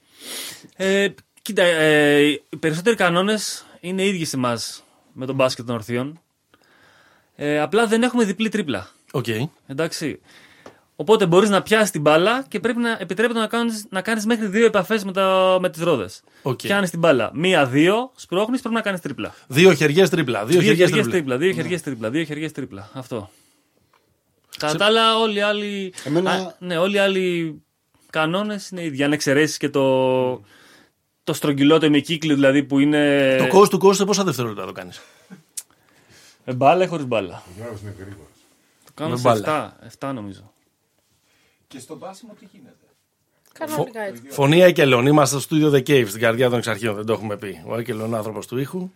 Ε, κοίτα, ε, οι περισσότεροι κανόνες είναι ίδιοι σε εμάς με τον μπάσκετ των ορθίων. Ε, απλά δεν έχουμε διπλή τρίπλα. Okay. Εντάξει. Οπότε μπορείς να πιάσεις την μπάλα και πρέπει να επιτρέπεται να κάνεις, να κάνεις μέχρι δύο επαφές με, τα, με τις ρόδες. Okay. Πιάνεις την μπάλα. Μία-δύο, σπρώχνεις, πρέπει να κάνεις τρίπλα. Δύο χεριές τρίπλα. Δύο χεριές τρίπλα. Δύο χεριές τρίπλα. Δύο χεριές τρίπλα. Αυτό. Κατά τα άλλα, όλοι οι άλλοι, Εμένα... α, ναι, όλοι οι άλλοι κανόνες είναι ίδιοι. Αν εξαιρέσεις και το. το στρογγυλό, το ημικύκλιο δηλαδή που είναι. Το κόστο του κόστου πόσα δευτερόλεπτα το κάνει. Ε, μπάλα ή χωρίς μπάλα. Το κάνω σε εφτά, εφτά νομίζω. Και στο μπάσιμο τι γίνεται. Κανονικά έτσι. Φωνή Αικελών. Είμαστε στο Studio The Cave στην καρδιά των Εξαρχείων. Δεν το έχουμε πει. Ο Αικελών, άνθρωπος του ήχου.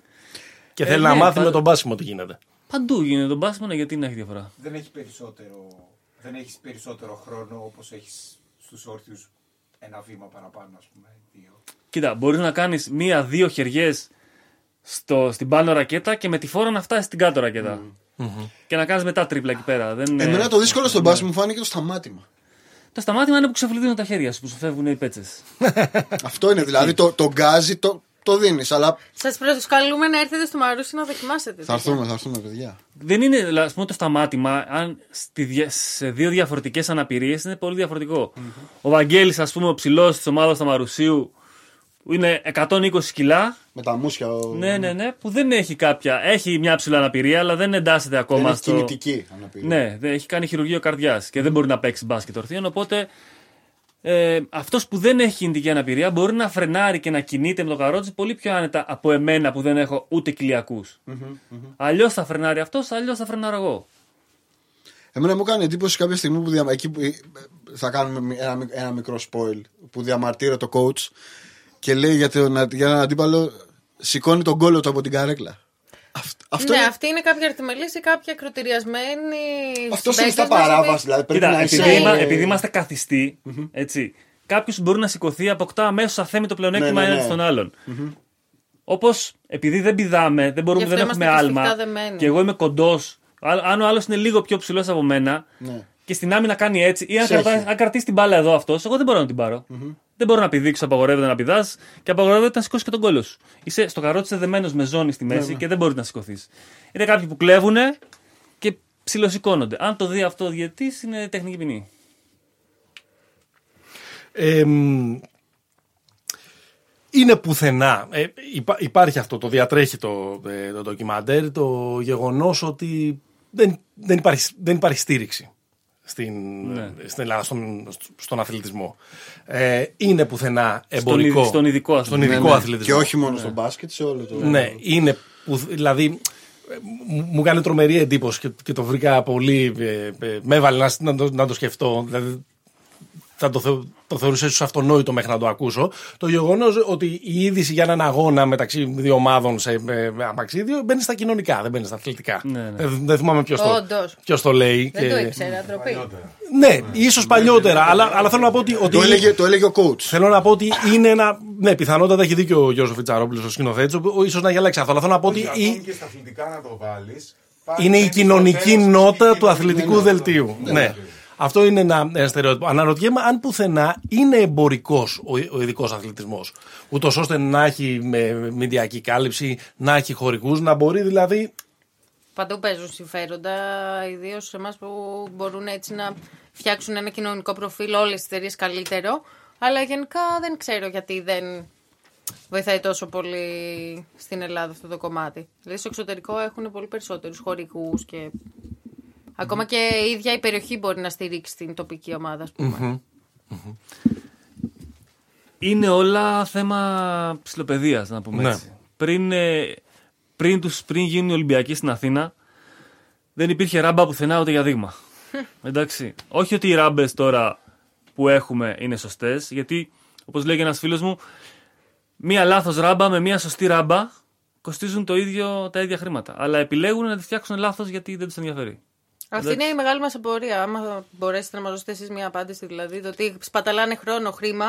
Και ε, θέλει ναι, να μάθει με τον μπάσιμο τι γίνεται. Παντού γίνεται τον μπάσιμο, γιατί να έχει διαφορά. Δεν έχει περισσότερο, δεν έχεις περισσότερο χρόνο όπως έχεις στους όρθιους ένα βήμα παραπάνω, ας πούμε. Δύο. Κοίτα, μπορείς να κάνεις μία-δύο χεριές στο, στην πάνω ρακέτα και με τη φόρα να φτάσεις στην κάτω ρακέτα. Mm. Mm-hmm. Και να κάνεις μετά τρίπλα εκεί πέρα. Δεν, εμένα το δύσκολο στον μπάσιμο μου φάνηκε το σταμάτημα. Το σταμάτημα είναι που ξεφλουδίνουν τα χέρια σου, που σου φεύγουν οι πέτσες. Αυτό είναι δηλαδή. Το, το γκάζι το, το δίνεις, αλλά. Σας προσκαλούμε να έρθετε στο Μαρούσι να δοκιμάσετε. Θα έρθουμε, θα έρθουμε, παιδιά. Δεν είναι, ας πούμε, το σταμάτημα, αν στη, σε δύο διαφορετικές αναπηρίες είναι πολύ διαφορετικό. Mm-hmm. Ο Βαγγέλης, ας πούμε, ο ψηλός της ομάδας του Μαρουσίου, που είναι εκατόν είκοσι κιλά. Με τα μουσια. Ο... Ναι, ναι, ναι, που δεν έχει κάποια. Έχει μια ψηλή αναπηρία, αλλά δεν εντάσσεται ακόμα δεν στο. Είναι κινητική αναπηρία. Ναι, δεν έχει κάνει χειρουργείο καρδιάς και δεν μπορεί να παίξει μπάσκετ ορθίων. Οπότε ε, αυτός που δεν έχει κινητική αναπηρία μπορεί να φρενάρει και να κινείται με το καρότσι πολύ πιο άνετα από εμένα που δεν έχω ούτε κοιλιακούς. Mm-hmm, mm-hmm. Αλλιώς θα φρενάρει αυτός, αλλιώς θα φρενάρω εγώ. Εμένα μου κάνει εντύπωση κάποια στιγμή που, δια... Εκεί που... θα κάνουμε ένα, ένα μικρό spoil που διαμαρτύρε το coach. Και λέει για, τον, για έναν αντίπαλο, σηκώνει τον κόλλο του από την καρέκλα. Αυτό, αυτό ναι, είναι... αυτή είναι κάποια αρτιμελής ή κάποια κροτηριασμένη. Αυτό είναι στα παράβαση. Δηλαδή, κοίτα, να επειδή, έχει... είμα, επειδή είμαστε καθιστοί, mm-hmm. έτσι, κάποιος μπορεί να σηκωθεί, αποκτά αμέσως αθέμητο πλεονέκτημα έναντι ναι, ναι, ναι. των άλλων. Mm-hmm. Όπως επειδή δεν πηδάμε, δεν μπορούμε, δεν έχουμε άλμα. Δεμένοι. Και εγώ είμαι κοντός. Αν ο άλλος είναι λίγο πιο ψηλός από μένα ναι. και στην άμυνα κάνει έτσι, ή αν, κρατά, αν κρατήσει την μπάλα εδώ αυτός, εγώ δεν μπορώ να την πάρω. Mm-hmm. Δεν μπορώ να πηδήξω, απαγορεύεται να πηδάς και απαγορεύεται να σηκώσει και τον κόλλο σου. Είσαι στο καρότσι, είσαι δεμένος με ζώνη στη μέση ναι, και δεν μπορείς να σηκωθείς. Είναι κάποιοι που κλέβουν και ψιλοσηκώνονται. Αν το δει αυτό ο διαιτητής, είναι τεχνική ποινή. Ε, είναι πουθενά. Ε, υπά, υπάρχει αυτό, το διατρέχει το, ε, το ντοκιμαντέρ, το γεγονός ότι δεν, δεν, υπάρχει, δεν υπάρχει στήριξη. Στην, ναι. στην Ελλάδα, στον, στον αθλητισμό. Ε, είναι πουθενά εμπορικό. Στον, στον ειδικό αθλητισμό. Στον ειδικό ναι, αθλητισμό. Και όχι μόνο ναι. στον μπάσκετ, σε όλο το. Ναι, είναι. Που, δηλαδή, μου κάνει τρομερή εντύπωση και, και το βρήκα πολύ. Ε, ε, με έβαλε να, να, να το σκεφτώ. Δηλαδή, θα το, θεω, το θεωρούσα ίσως αυτονόητο μέχρι να το ακούσω. Το γεγονός ότι η είδηση για έναν αγώνα μεταξύ δύο ομάδων σε ε, ε, αμαξίδιο μπαίνει στα κοινωνικά, δεν μπαίνει στα αθλητικά. Ναι, ναι. Δεν, δεν θυμάμαι ποιος το, ποιος το λέει. Δεν και... το ήξερα, ντροπή. Ναι, ναι, ίσως παλιότερα, ναι, αλλά, ναι, αλλά θέλω να πω ότι. ότι το, έλεγε, το έλεγε ο coach. Θέλω να πω ότι είναι ένα. Ναι, πιθανότατα έχει δίκιο ο Γιώργος Βιτσαρόπουλος, ο σκηνοθέτης, ίσως να διαλέξει αυτό. Αλλά θέλω να πω ότι. Ακόμη και στα αθλητικά να το βάλεις. Είναι η κοινωνική νότα του αθλητικού δελτίου. Ναι. Αυτό είναι ένα, ένα στερεότυπο. Αναρωτιέμαι αν πουθενά είναι εμπορικός ο, ο ειδικός αθλητισμός. Ούτως ώστε να έχει μηντιακή κάλυψη, να έχει χορηγούς, να μπορεί δηλαδή. Παντού παίζουν συμφέροντα, ιδίως σε εμάς που μπορούν έτσι να φτιάξουν ένα κοινωνικό προφίλ, όλες τις εταιρείες καλύτερο. Αλλά γενικά δεν ξέρω γιατί δεν βοηθάει τόσο πολύ στην Ελλάδα αυτό το κομμάτι. Δηλαδή στο εξωτερικό έχουν πολύ περισσότερους χορηγούς και. Ακόμα και η ίδια η περιοχή μπορεί να στηρίξει την τοπική ομάδα, ας πούμε. Mm-hmm. Mm-hmm. Είναι όλα θέμα ψηλοπαιδείας, να πούμε ναι. έτσι. Πριν, πριν, τους, πριν γίνουν οι Ολυμπιακοί στην Αθήνα, δεν υπήρχε ράμπα πουθενά ούτε για δείγμα. Εντάξει. Όχι ότι οι ράμπες τώρα που έχουμε είναι σωστές, γιατί, όπως λέει και ένας φίλος μου, μία λάθος ράμπα με μία σωστή ράμπα κοστίζουν το ίδιο, τα ίδια χρήματα. Αλλά επιλέγουν να τη φτιάξουν λάθος γιατί δεν τους ενδιαφέρει. Αυτή είναι η μεγάλη μας απορία. Άμα μπορέσετε να μας δώσετε εσείς μια απάντηση, δηλαδή, το ότι σπαταλάνε χρόνο, χρήμα,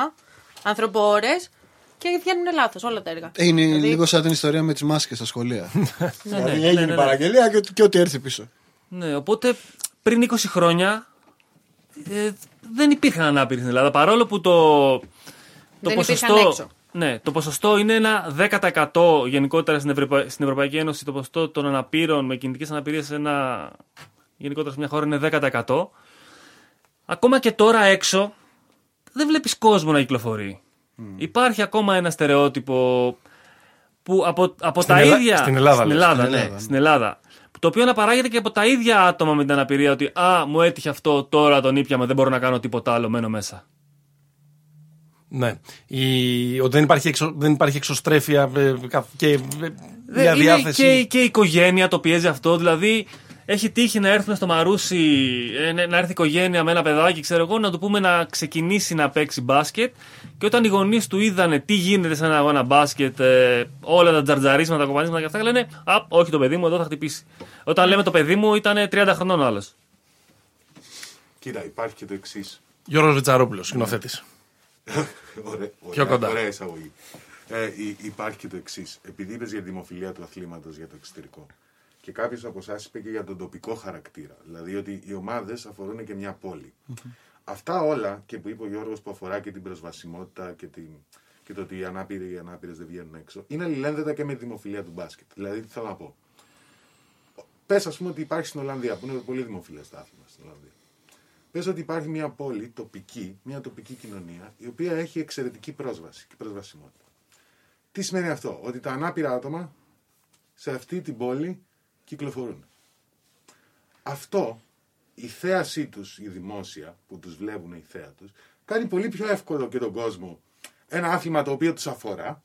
ανθρωποώρες και βγαίνουν λάθος όλα τα έργα. Είναι δηλαδή... λίγο σαν την ιστορία με τις μάσκες στα σχολεία. ναι, δηλαδή έγινε ναι, ναι, ναι. παραγγελία και, και ό,τι έρθει πίσω. Ναι, οπότε πριν είκοσι χρόνια ε, δεν υπήρχαν ανάπηροι στην Ελλάδα. Παρόλο που το, το, δεν ποσοστό, ναι, το ποσοστό είναι ένα δέκα τοις εκατό γενικότερα στην, Ευρωπα... στην Ευρωπαϊκή Ένωση, το ποσοστό των αναπήρων με κινητικές αναπηρίες ένα. Γενικότερα σε μια χώρα είναι δέκα τοις εκατό. Ακόμα και τώρα έξω δεν βλέπεις κόσμο να κυκλοφορεί. Mm. Υπάρχει ακόμα ένα στερεότυπο που από, από στην τα Ελλά... ίδια. Στην Ελλάδα, στην Ελλάδα, στην Ελλάδα, ναι, ναι. Στην Ελλάδα. Το οποίο αναπαράγεται και από τα ίδια άτομα με την αναπηρία ότι «Α, μου έτυχε αυτό, τώρα τον ήπιαμε, δεν μπορώ να κάνω τίποτα άλλο, μένω μέσα». Ναι. Η... Δεν, υπάρχει εξω... δεν υπάρχει εξωστρέφεια και διαδιάθεση. Και, και η οικογένεια το πιέζει αυτό. Δηλαδή, έχει τύχει να έρθουμε στο Μαρούσι, να έρθει η οικογένεια με ένα παιδάκι, ξέρω εγώ, να του πούμε να ξεκινήσει να παίξει μπάσκετ. Και όταν οι γονείς του είδανε τι γίνεται σε ένα αγώνα μπάσκετ, όλα τα τζαρτζαρίσματα, τα κομμανίσματα και αυτά, λένε «Απ, όχι το παιδί μου, εδώ θα χτυπήσει». Όταν λέμε το παιδί μου, ήταν τριάντα χρονών ο άλλος. Κοίτα, υπάρχει και το εξής. Γιώργος Βιτσαρόπουλος, σκηνοθέτης. Ωραία, πιο κοντά. Ωραία εισαγωγή. Ε, υπάρχει και το εξής. Επειδή είπες για τη δημοφιλία του αθλήματος για το εξωτερικό. Και κάποιος από εσάς είπε και για τον τοπικό χαρακτήρα. Δηλαδή ότι οι ομάδες αφορούν και μια πόλη. Mm-hmm. Αυτά όλα και που είπε ο Γιώργος που αφορά και την προσβασιμότητα και, την, και το ότι οι ανάπηροι οι ανάπηρες δεν βγαίνουν έξω, είναι αλληλένδετα και με τη δημοφιλία του μπάσκετ. Δηλαδή, τι θέλω να πω. Πες, ας πούμε, ότι υπάρχει στην Ολλανδία, που είναι πολύ δημοφιλές το άθλημα στην Ολλανδία. Πες ότι υπάρχει μια πόλη τοπική, μια τοπική κοινωνία, η οποία έχει εξαιρετική πρόσβαση και προσβασιμότητα. Τι σημαίνει αυτό, ότι τα ανάπηρα άτομα σε αυτή την πόλη κυκλοφορούν. Αυτό, η θέασή τους, η δημόσια που τους βλέπουν η θέα τους, κάνει πολύ πιο εύκολο και τον κόσμο ένα άθλημα το οποίο τους αφορά,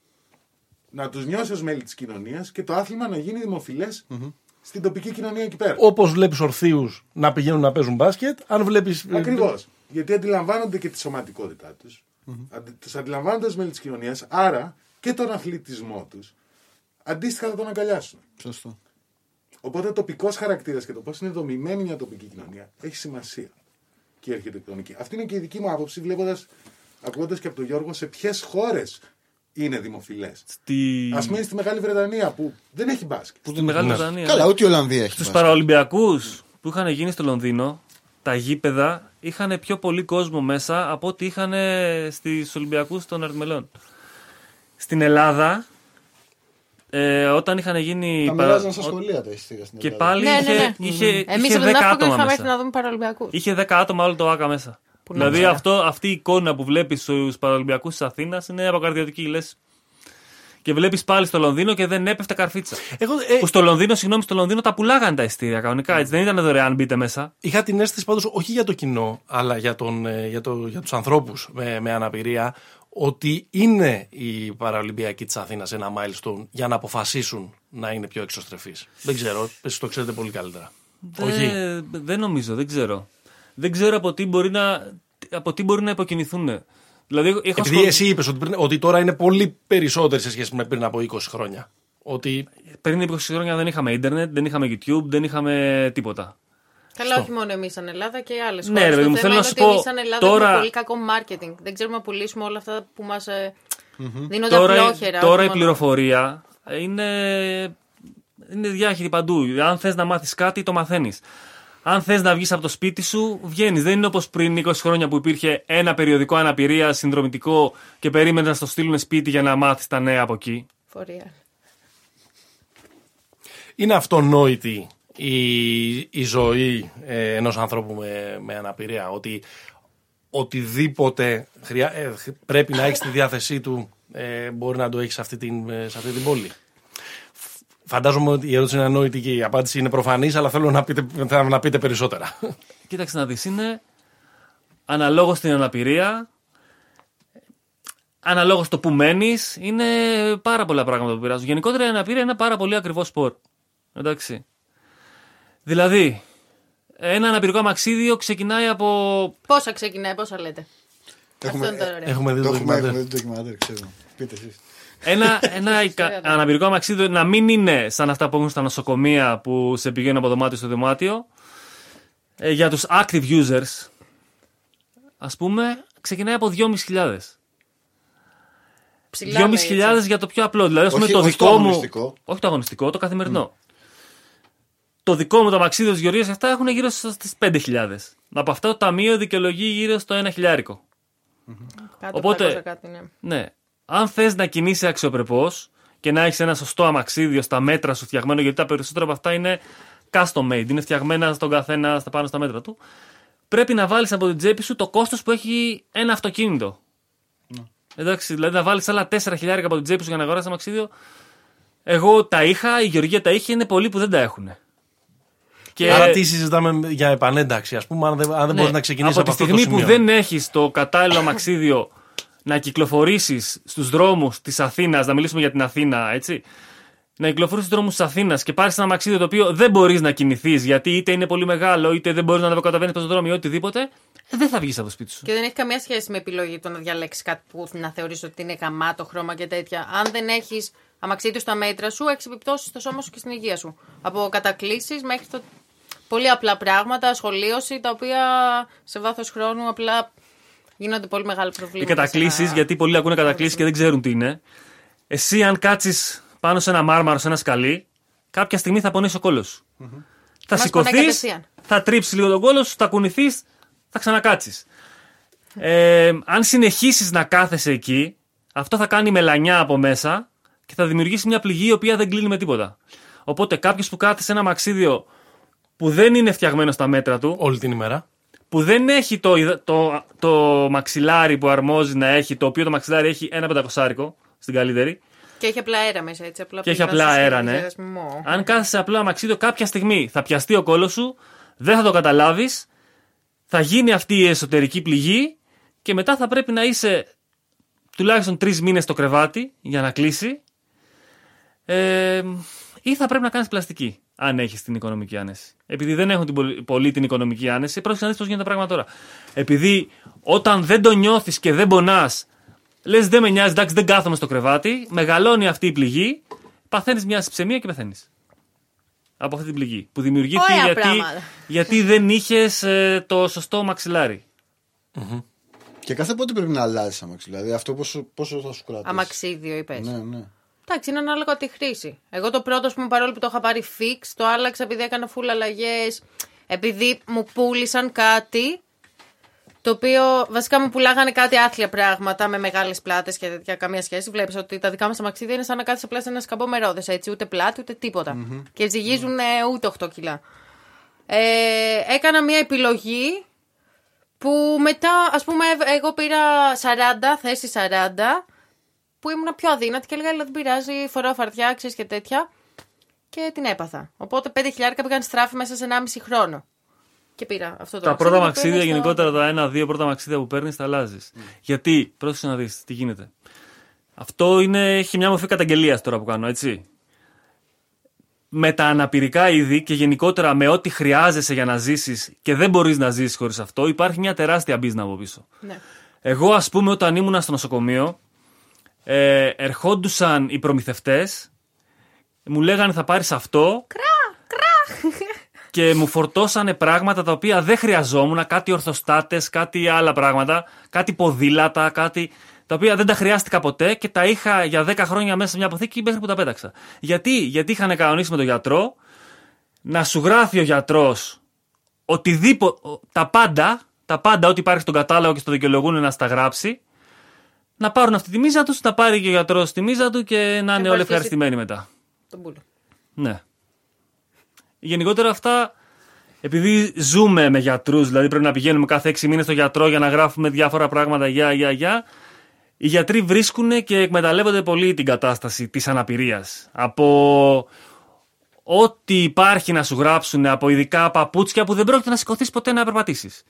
να τους νιώσει ως μέλη της κοινωνίας και το άθλημα να γίνει δημοφιλές mm-hmm. στην τοπική κοινωνία εκεί πέρα. Όπως βλέπεις ορθίους να πηγαίνουν να παίζουν μπάσκετ, αν βλέπεις. Ακριβώς. Γιατί αντιλαμβάνονται και τη σωματικότητά τους, mm-hmm. τους αντιλαμβάνονται ως μέλη της κοινωνίας, άρα και τον αθλητισμό τους, αντίστοιχα θα τον αγκαλιάσουν. Σωστό. Οπότε ο τοπικός χαρακτήρας και το πώς είναι δομημένη μια τοπική κοινωνία έχει σημασία και η αρχιτεκτονική. Αυτή είναι και η δική μου άποψη, βλέποντας, ακούγοντας και από τον Γιώργο σε ποιες χώρες είναι δημοφιλές. Στη... Ας μείνει στη Μεγάλη Βρετανία που δεν έχει μπάσκετ. Στη Μεγάλη ναι. Βρετανία. Καλά, ούτε η Ολλανδία έχει. Στους Παραολυμπιακούς που είχαν γίνει στο Λονδίνο, τα γήπεδα είχαν πιο πολύ κόσμο μέσα από ό,τι είχαν στις Ολυμπιακούς των Αρτιμελών. Στην Ελλάδα. Ε, όταν είχαν γίνει. Τα μοιράζαν στα σχολεία τα εισιτήρια στην Ελλάδα. Και πάλι ναι, είχε, ναι, ναι. είχε, Εμείς είχε δέκα άτομα μέσα. Είχαμε να δούμε Παραολυμπιακούς. Είχε δέκα άτομα όλο το ΆΚΑ μέσα. Που δηλαδή αυτό, αυτή η εικόνα που βλέπεις στους Παραολυμπιακούς της Αθήνας είναι αποκαρδιωτική, λες. Και βλέπεις πάλι στο Λονδίνο και δεν έπεφτε καρφίτσα. Εγώ, ε... που στο Λονδίνο, συγγνώμη, στο Λονδίνο τα πουλάγαν τα εισιτήρια κανονικά. Έτσι, δεν ήταν δωρεάν, μπείτε μέσα. Είχα την αίσθηση πάντως όχι για το κοινό, αλλά για, τον, για, το, για τους ανθρώπους με, με αναπηρία. Ότι είναι οι Παραολυμπιακοί της Αθήνας ένα milestone για να αποφασίσουν να είναι πιο εξωστρεφείς. Δεν ξέρω, εσείς το ξέρετε πολύ καλύτερα. Δε, Όχι. Δεν νομίζω, δεν ξέρω. Δεν ξέρω από τι μπορεί να, από τι μπορεί να υποκινηθούν. Δηλαδή, Επειδή σχολ... εσύ είπες ότι, πριν, ότι τώρα είναι πολύ περισσότεροι σε σχέση με πριν από είκοσι χρόνια. Ότι... Πριν από είκοσι χρόνια δεν είχαμε ίντερνετ, δεν είχαμε YouTube, δεν είχαμε τίποτα. Καλά, στο. Όχι μόνο εμείς σαν Ελλάδα και άλλες χώρες. Ναι, ρε, μου θέλω να σου πω. Εμείς σαν Ελλάδα τώρα... έχουμε πολύ κακό μάρκετινγκ. Δεν ξέρουμε να πουλήσουμε όλα αυτά που μας mm-hmm. δίνονται απλόχερα. Τώρα, τώρα η πληροφορία είναι, είναι διάχυτη παντού. Αν θες να μάθεις κάτι, το μαθαίνεις. Αν θες να βγεις από το σπίτι σου, βγαίνεις. Δεν είναι όπως πριν είκοσι χρόνια που υπήρχε ένα περιοδικό αναπηρία συνδρομητικό και περίμενε να στο στείλουν σπίτι για να μάθεις τα νέα από εκεί. Φορεία. Είναι αυτονόητη Η, η ζωή ε, ενός ανθρώπου με, με αναπηρία, ότι οτιδήποτε χρειά, ε, πρέπει να έχεις τη διάθεσή του ε, μπορεί να το έχεις σε αυτή την, ε, σε αυτή την πόλη. Φαντάζομαι ότι η ερώτηση είναι ανόητη και η απάντηση είναι προφανής, αλλά θέλω να πείτε, θα, να πείτε περισσότερα. Κοίταξε να δεις, είναι αναλόγως την αναπηρία, αναλόγως το που μένεις, είναι πάρα πολλά πράγματα που πειράζουν. Γενικότερα η αναπηρία είναι ένα πάρα πολύ ακριβό σπορ. Εντάξει. Δηλαδή, ένα αναπηρικό αμαξίδιο ξεκινάει από. Πόσα ξεκινάει, πόσα λέτε. Έχουμε, Αυτό είναι το έχουμε δει το ντοκιμαντέρ, ξέρω. Πείτε εσείς. Ένα, ένα αναπηρικό αμαξίδιο να μην είναι σαν αυτά που έχουν στα νοσοκομεία που σε πηγαίνουν από δωμάτιο στο δωμάτιο. Ε, για τους active users, ας πούμε, ξεκινάει από δυόμισι χιλιάδες. δυόμισι χιλιάδες για το πιο απλό. Δηλαδή, ας πούμε, όχι, το όχι δικό το αγωνιστικό. Μου. Όχι το αγωνιστικό, το καθημερινό. Mm. Το δικό μου το αμαξίδιο της Γεωργίας, αυτά έχουν γύρω στις πέντε χιλιάδες. Από αυτά το ταμείο δικαιολογεί γύρω στο ένα χιλιάρικο. Mm-hmm. Οπότε, κάτι, ναι. Ναι, αν θες να κινείσαι αξιοπρεπώς και να έχεις ένα σωστό αμαξίδιο στα μέτρα σου φτιαγμένο, γιατί τα περισσότερα από αυτά είναι custom made, είναι φτιαγμένα στον καθένα στα πάνω στα μέτρα του, πρέπει να βάλεις από την τσέπη σου το κόστος που έχει ένα αυτοκίνητο. Mm. Εντάξει, δηλαδή να βάλεις άλλα τέσσερα χιλιάρικα από την τσέπη σου για να αγοράσεις ένα αμαξίδιο. Εγώ τα είχα, η Γεωργία τα είχε, είναι πολλοί που δεν τα έχουν. Και... Άρα τι συζητάμε για επανένταξη, ας πούμε, αν δεν, αν δεν ναι, μπορείς να ξεκινήσεις από, από τη στιγμή αυτό το που δεν έχεις το κατάλληλο αμαξίδιο να κυκλοφορήσεις στους δρόμους της Αθήνας, να μιλήσουμε για την Αθήνα, έτσι. Να κυκλοφορήσεις στους δρόμους της Αθήνας και πάρεις ένα αμαξίδιο το οποίο δεν μπορείς να κινηθείς, γιατί είτε είναι πολύ μεγάλο, είτε δεν μπορείς να ανεβοκαταβαίνεις το δρόμο ή οτιδήποτε, δεν θα βγεις από το σπίτι σου. Και δεν έχει καμία σχέση με επιλογή το να διαλέξεις κάτι που να θεωρείς ότι είναι γαμάτο χρώμα και τέτοια. Αν δεν έχεις αμαξίδιο στα μέτρα σου, έχεις επιπτώσεις στο σώμα σου και στην υγεία σου. Από κατακλήσεις μέχρι το... πολύ απλά πράγματα, σχολίωση, τα οποία σε βάθος χρόνου απλά. Γίνονται πολύ μεγάλο προβλήμα. Οι κατακλήσεις, γιατί πολλοί ακούνε κατακλήσεις και δεν ξέρουν τι είναι. Εσύ, αν κάτσεις πάνω σε ένα μάρμαρο, σε ένα σκαλί, κάποια στιγμή θα πονέσει ο κόλος σου. Mm-hmm. Θα σηκωθείς, θα τρίψεις λίγο τον κόλο σου, θα κουνηθείς, θα ξανακάτσεις. Ε, αν συνεχίσεις να κάθεσαι εκεί, αυτό θα κάνει μελανιά από μέσα και θα δημιουργήσει μια πληγή η οποία δεν κλείνει με τίποτα. Οπότε κάποιο που κάθεται σε ένα μαξίδιο που δεν είναι φτιαγμένο στα μέτρα του. Όλη την ημέρα. Που δεν έχει το, το, το μαξιλάρι που αρμόζει να έχει, το οποίο το μαξιλάρι έχει ένα πεντακοσάρικο στην καλύτερη. Και έχει απλά αέρα μέσα, έτσι. Απλά και έχει απλά αέρα, ναι. Αν κάθεσαι απλά αμαξίδιο, κάποια στιγμή θα πιαστεί ο κόλος σου, δεν θα το καταλάβεις, θα γίνει αυτή η εσωτερική πληγή και μετά θα πρέπει να είσαι τουλάχιστον τρεις μήνες στο κρεβάτι για να κλείσει ε, ή θα πρέπει να κάνεις πλαστική. Αν έχεις την οικονομική άνεση. Επειδή δεν έχουν την, πολύ την οικονομική άνεση, πρόσεξε να δεις πώς γίνεται τα πράγματα τώρα. Επειδή όταν δεν το νιώθεις και δεν πονάς, λες δεν με νοιάζει, εντάξει δεν κάθομαι στο κρεβάτι, μεγαλώνει αυτή η πληγή, παθαίνεις μια ασυψαιμία και πεθαίνεις. Από αυτή την πληγή που δημιουργήθηκε γιατί, γιατί δεν είχες ε, το σωστό μαξιλάρι. Mm-hmm. Και κάθε πότε πρέπει να αλλάζεις αμαξιλάρι. Δηλαδή αυτό πόσο, πόσο θα σου κρατήσει. Αμαξίδιο είπες. Ναι, ναι. Εντάξει, είναι ανάλογα τη χρήση. Εγώ το πρώτο, πούμε, παρόλο που το είχα πάρει fix, το άλλαξα επειδή έκανα φουλ αλλαγές, επειδή μου πούλησαν κάτι, το οποίο βασικά μου πουλάγανε κάτι άθλια πράγματα με μεγάλες πλάτες και τέτοια καμία σχέση. Βλέπεις ότι τα δικά μας τα μαξίδια είναι σαν να κάθεσαι απλά σε ένα σκαμπό με ρόδες, έτσι, ούτε πλάτη ούτε τίποτα. Mm-hmm. Και ζυγίζουν mm-hmm. ούτε οκτώ κιλά. Ε, έκανα μια επιλογή που μετά, ας πούμε, εγώ πήρα σαράντα, θέση σαράντα. Που ήμουν πιο αδύνατη και έλεγα, αλλά δεν πειράζει, φοράω φαρτιά, ξέρεις και τέτοια. Και την έπαθα. Οπότε πέντε χιλιάδες πήγαν στράφη μέσα σε ενάμιση χρόνο. Και πήρα αυτό το Τα πρώτα μαξίδια, στο... γενικότερα τα ένα-δύο πρώτα μαξίδια που παίρνεις, τα αλλάζεις. Mm. Γιατί, πρόσεξε να δεις τι γίνεται. Αυτό είναι, έχει μια μορφή καταγγελίας τώρα που κάνω, έτσι. Με τα αναπηρικά είδη και γενικότερα με ό,τι χρειάζεσαι για να ζήσεις και δεν μπορείς να ζήσεις χωρίς αυτό, υπάρχει μια τεράστια μπίζνα από πίσω. Ναι. Εγώ, ας πούμε, όταν ήμουνα στο νοσοκομείο. Ε, ερχόντουσαν οι προμηθευτές, μου λέγανε θα πάρεις αυτό κρά, κρά. Και μου φορτώσανε πράγματα τα οποία δεν χρειαζόμουν, κάτι ορθοστάτες, κάτι άλλα πράγματα, κάτι ποδήλατα, κάτι τα οποία δεν τα χρειάστηκα ποτέ και τα είχα για δέκα χρόνια μέσα σε μια αποθήκη μέχρι που τα πέταξα. Γιατί, Γιατί είχαν κανονίσει με τον γιατρό να σου γράφει ο γιατρός οτιδήποτε, τα πάντα, τα πάντα ό,τι υπάρχει στον κατάλογο και στο δικαιολογούν να στα γράψει. Να πάρουν αυτή τη μίζα τους, να πάρει και ο γιατρός τη μίζα του και να είναι όλοι ευχαριστημένοι μετά. Τον πούλο. Ναι. Γενικότερα αυτά, επειδή ζούμε με γιατρούς, δηλαδή πρέπει να πηγαίνουμε κάθε έξι μήνες στο γιατρό για να γράφουμε διάφορα πράγματα, για, για, για. Οι γιατροί βρίσκουν και εκμεταλλεύονται πολύ την κατάσταση της αναπηρίας. Από ό,τι υπάρχει να σου γράψουν, από ειδικά παπούτσια που δεν πρόκειται να σηκωθείς ποτέ να περπατήσεις.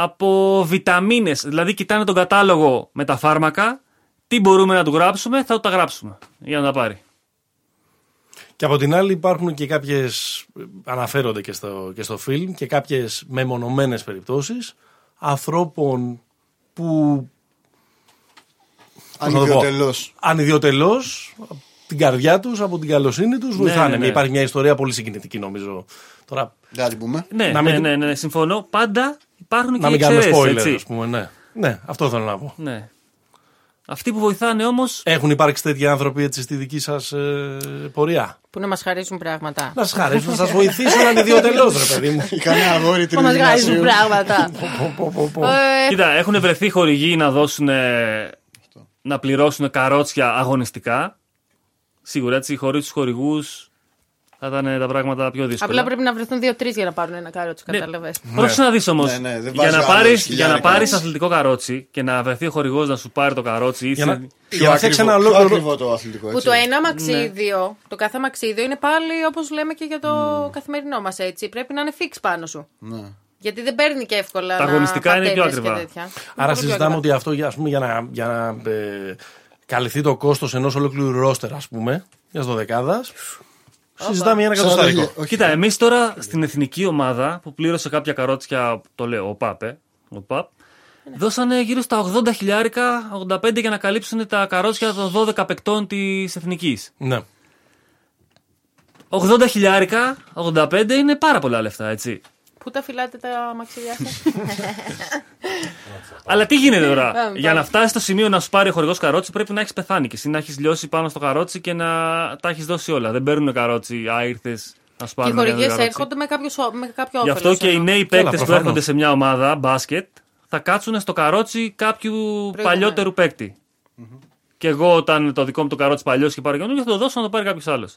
Από βιταμίνες, δηλαδή κοιτάνε τον κατάλογο με τα φάρμακα, τι μπορούμε να του γράψουμε, θα του τα γράψουμε για να τα πάρει. Και από την άλλη υπάρχουν και κάποιες, αναφέρονται και στο, και στο φιλμ, και κάποιες μεμονωμένες περιπτώσεις ανθρώπων που ανιδιοτελώς, ανιδιοτελώς την καρδιά τους, από την καλοσύνη τους βοηθάνε. Ναι, ναι. Υπάρχει μια ιστορία πολύ συγκινητική νομίζω. Τώρα... Να την πούμε. Ναι, να μην... ναι, ναι, ναι, ναι, συμφωνώ. Πάντα υπάρχουν και να μην κάνουμε spoiler, ας πούμε. Ναι. Ναι, αυτό θέλω να πω. Ναι. Αυτοί που βοηθάνε όμως. Έχουν υπάρξει τέτοιοι άνθρωποι έτσι, στη δική σας ε, πορεία. Που να μας χαρίσουν πράγματα. Να σας χαρίσουν, να σας βοηθήσουν να είναι ιδιωτελώς, ρε παιδί μου. Κανένα αγόρι τριμήνου. Που μας χαρίσουν πράγματα. Κοίτα, έχουν βρεθεί χορηγοί να δώσουν. Να πληρώσουν καρότσια αγωνιστικά. Σίγουρα έτσι, χωρίς τους χορηγούς. Θα ήταν τα πράγματα πιο δύσκολα. Απλά πρέπει να βρεθούν δύο-τρεις για να πάρουν ένα καρότσι, κατάλαβες. Πρόσεχε να δεις όμως. Ναι, ναι, για να πάρεις αθλητικό καρότσι και να βρεθεί ο χορηγός να σου πάρει το καρότσι. Για να, να φτιάξει ένα ολόκληρο το αθλητικό. Που το ένα μαξίδιο, ναι. Το κάθε μαξίδιο είναι πάλι όπως λέμε και για το mm. καθημερινό μας έτσι. Πρέπει να είναι fix πάνω σου. Ναι. Γιατί δεν παίρνει και εύκολα. Τα αγωνιστικά είναι πιο ακριβά. Άρα συζητάμε ότι αυτό για, πούμε, για να, για να ε, καλυφθεί το κόστος ενός ολόκληρου ρόστερ, ας πούμε, μιας δωδεκάδας. Συζητάμε για ένα εκατοστάρικο. Κοίτα, εμείς τώρα στην εθνική ομάδα που πλήρωσε κάποια καρότσια, το λέω, ο ΟΠΑΠ, ε, δώσανε γύρω στα ογδόντα χιλιάρικα, ογδόντα πέντε για να καλύψουν τα καρότσια των δώδεκα παικτών της εθνικής. Ναι. ογδόντα χιλιάρικα, ογδόντα πέντε είναι πάρα πολλά λεφτά, έτσι. Πού τα φυλάτε τα μαξιλιά σας? Αλλά τι γίνεται τώρα? Για να φτάσεις στο σημείο να σου πάρει ο χορηγός καρότσι, πρέπει να έχεις πεθάνει και εσύ να έχεις λιώσει πάνω στο καρότσι και να τα έχεις δώσει όλα. Δεν παίρνουν καρότσι, α, ήρθες. Και οι χορηγίες έρχονται με κάποιο όφελος. Γι' αυτό και οι νέοι παίκτες που έρχονται σε μια ομάδα μπάσκετ θα κάτσουν στο καρότσι κάποιου παλιότερου παίκτη. Και εγώ, όταν το δικό μου το καρότσι παλιό και πάρω καινούργιο, θα το δώσω να το πάρει κάποιο άλλο.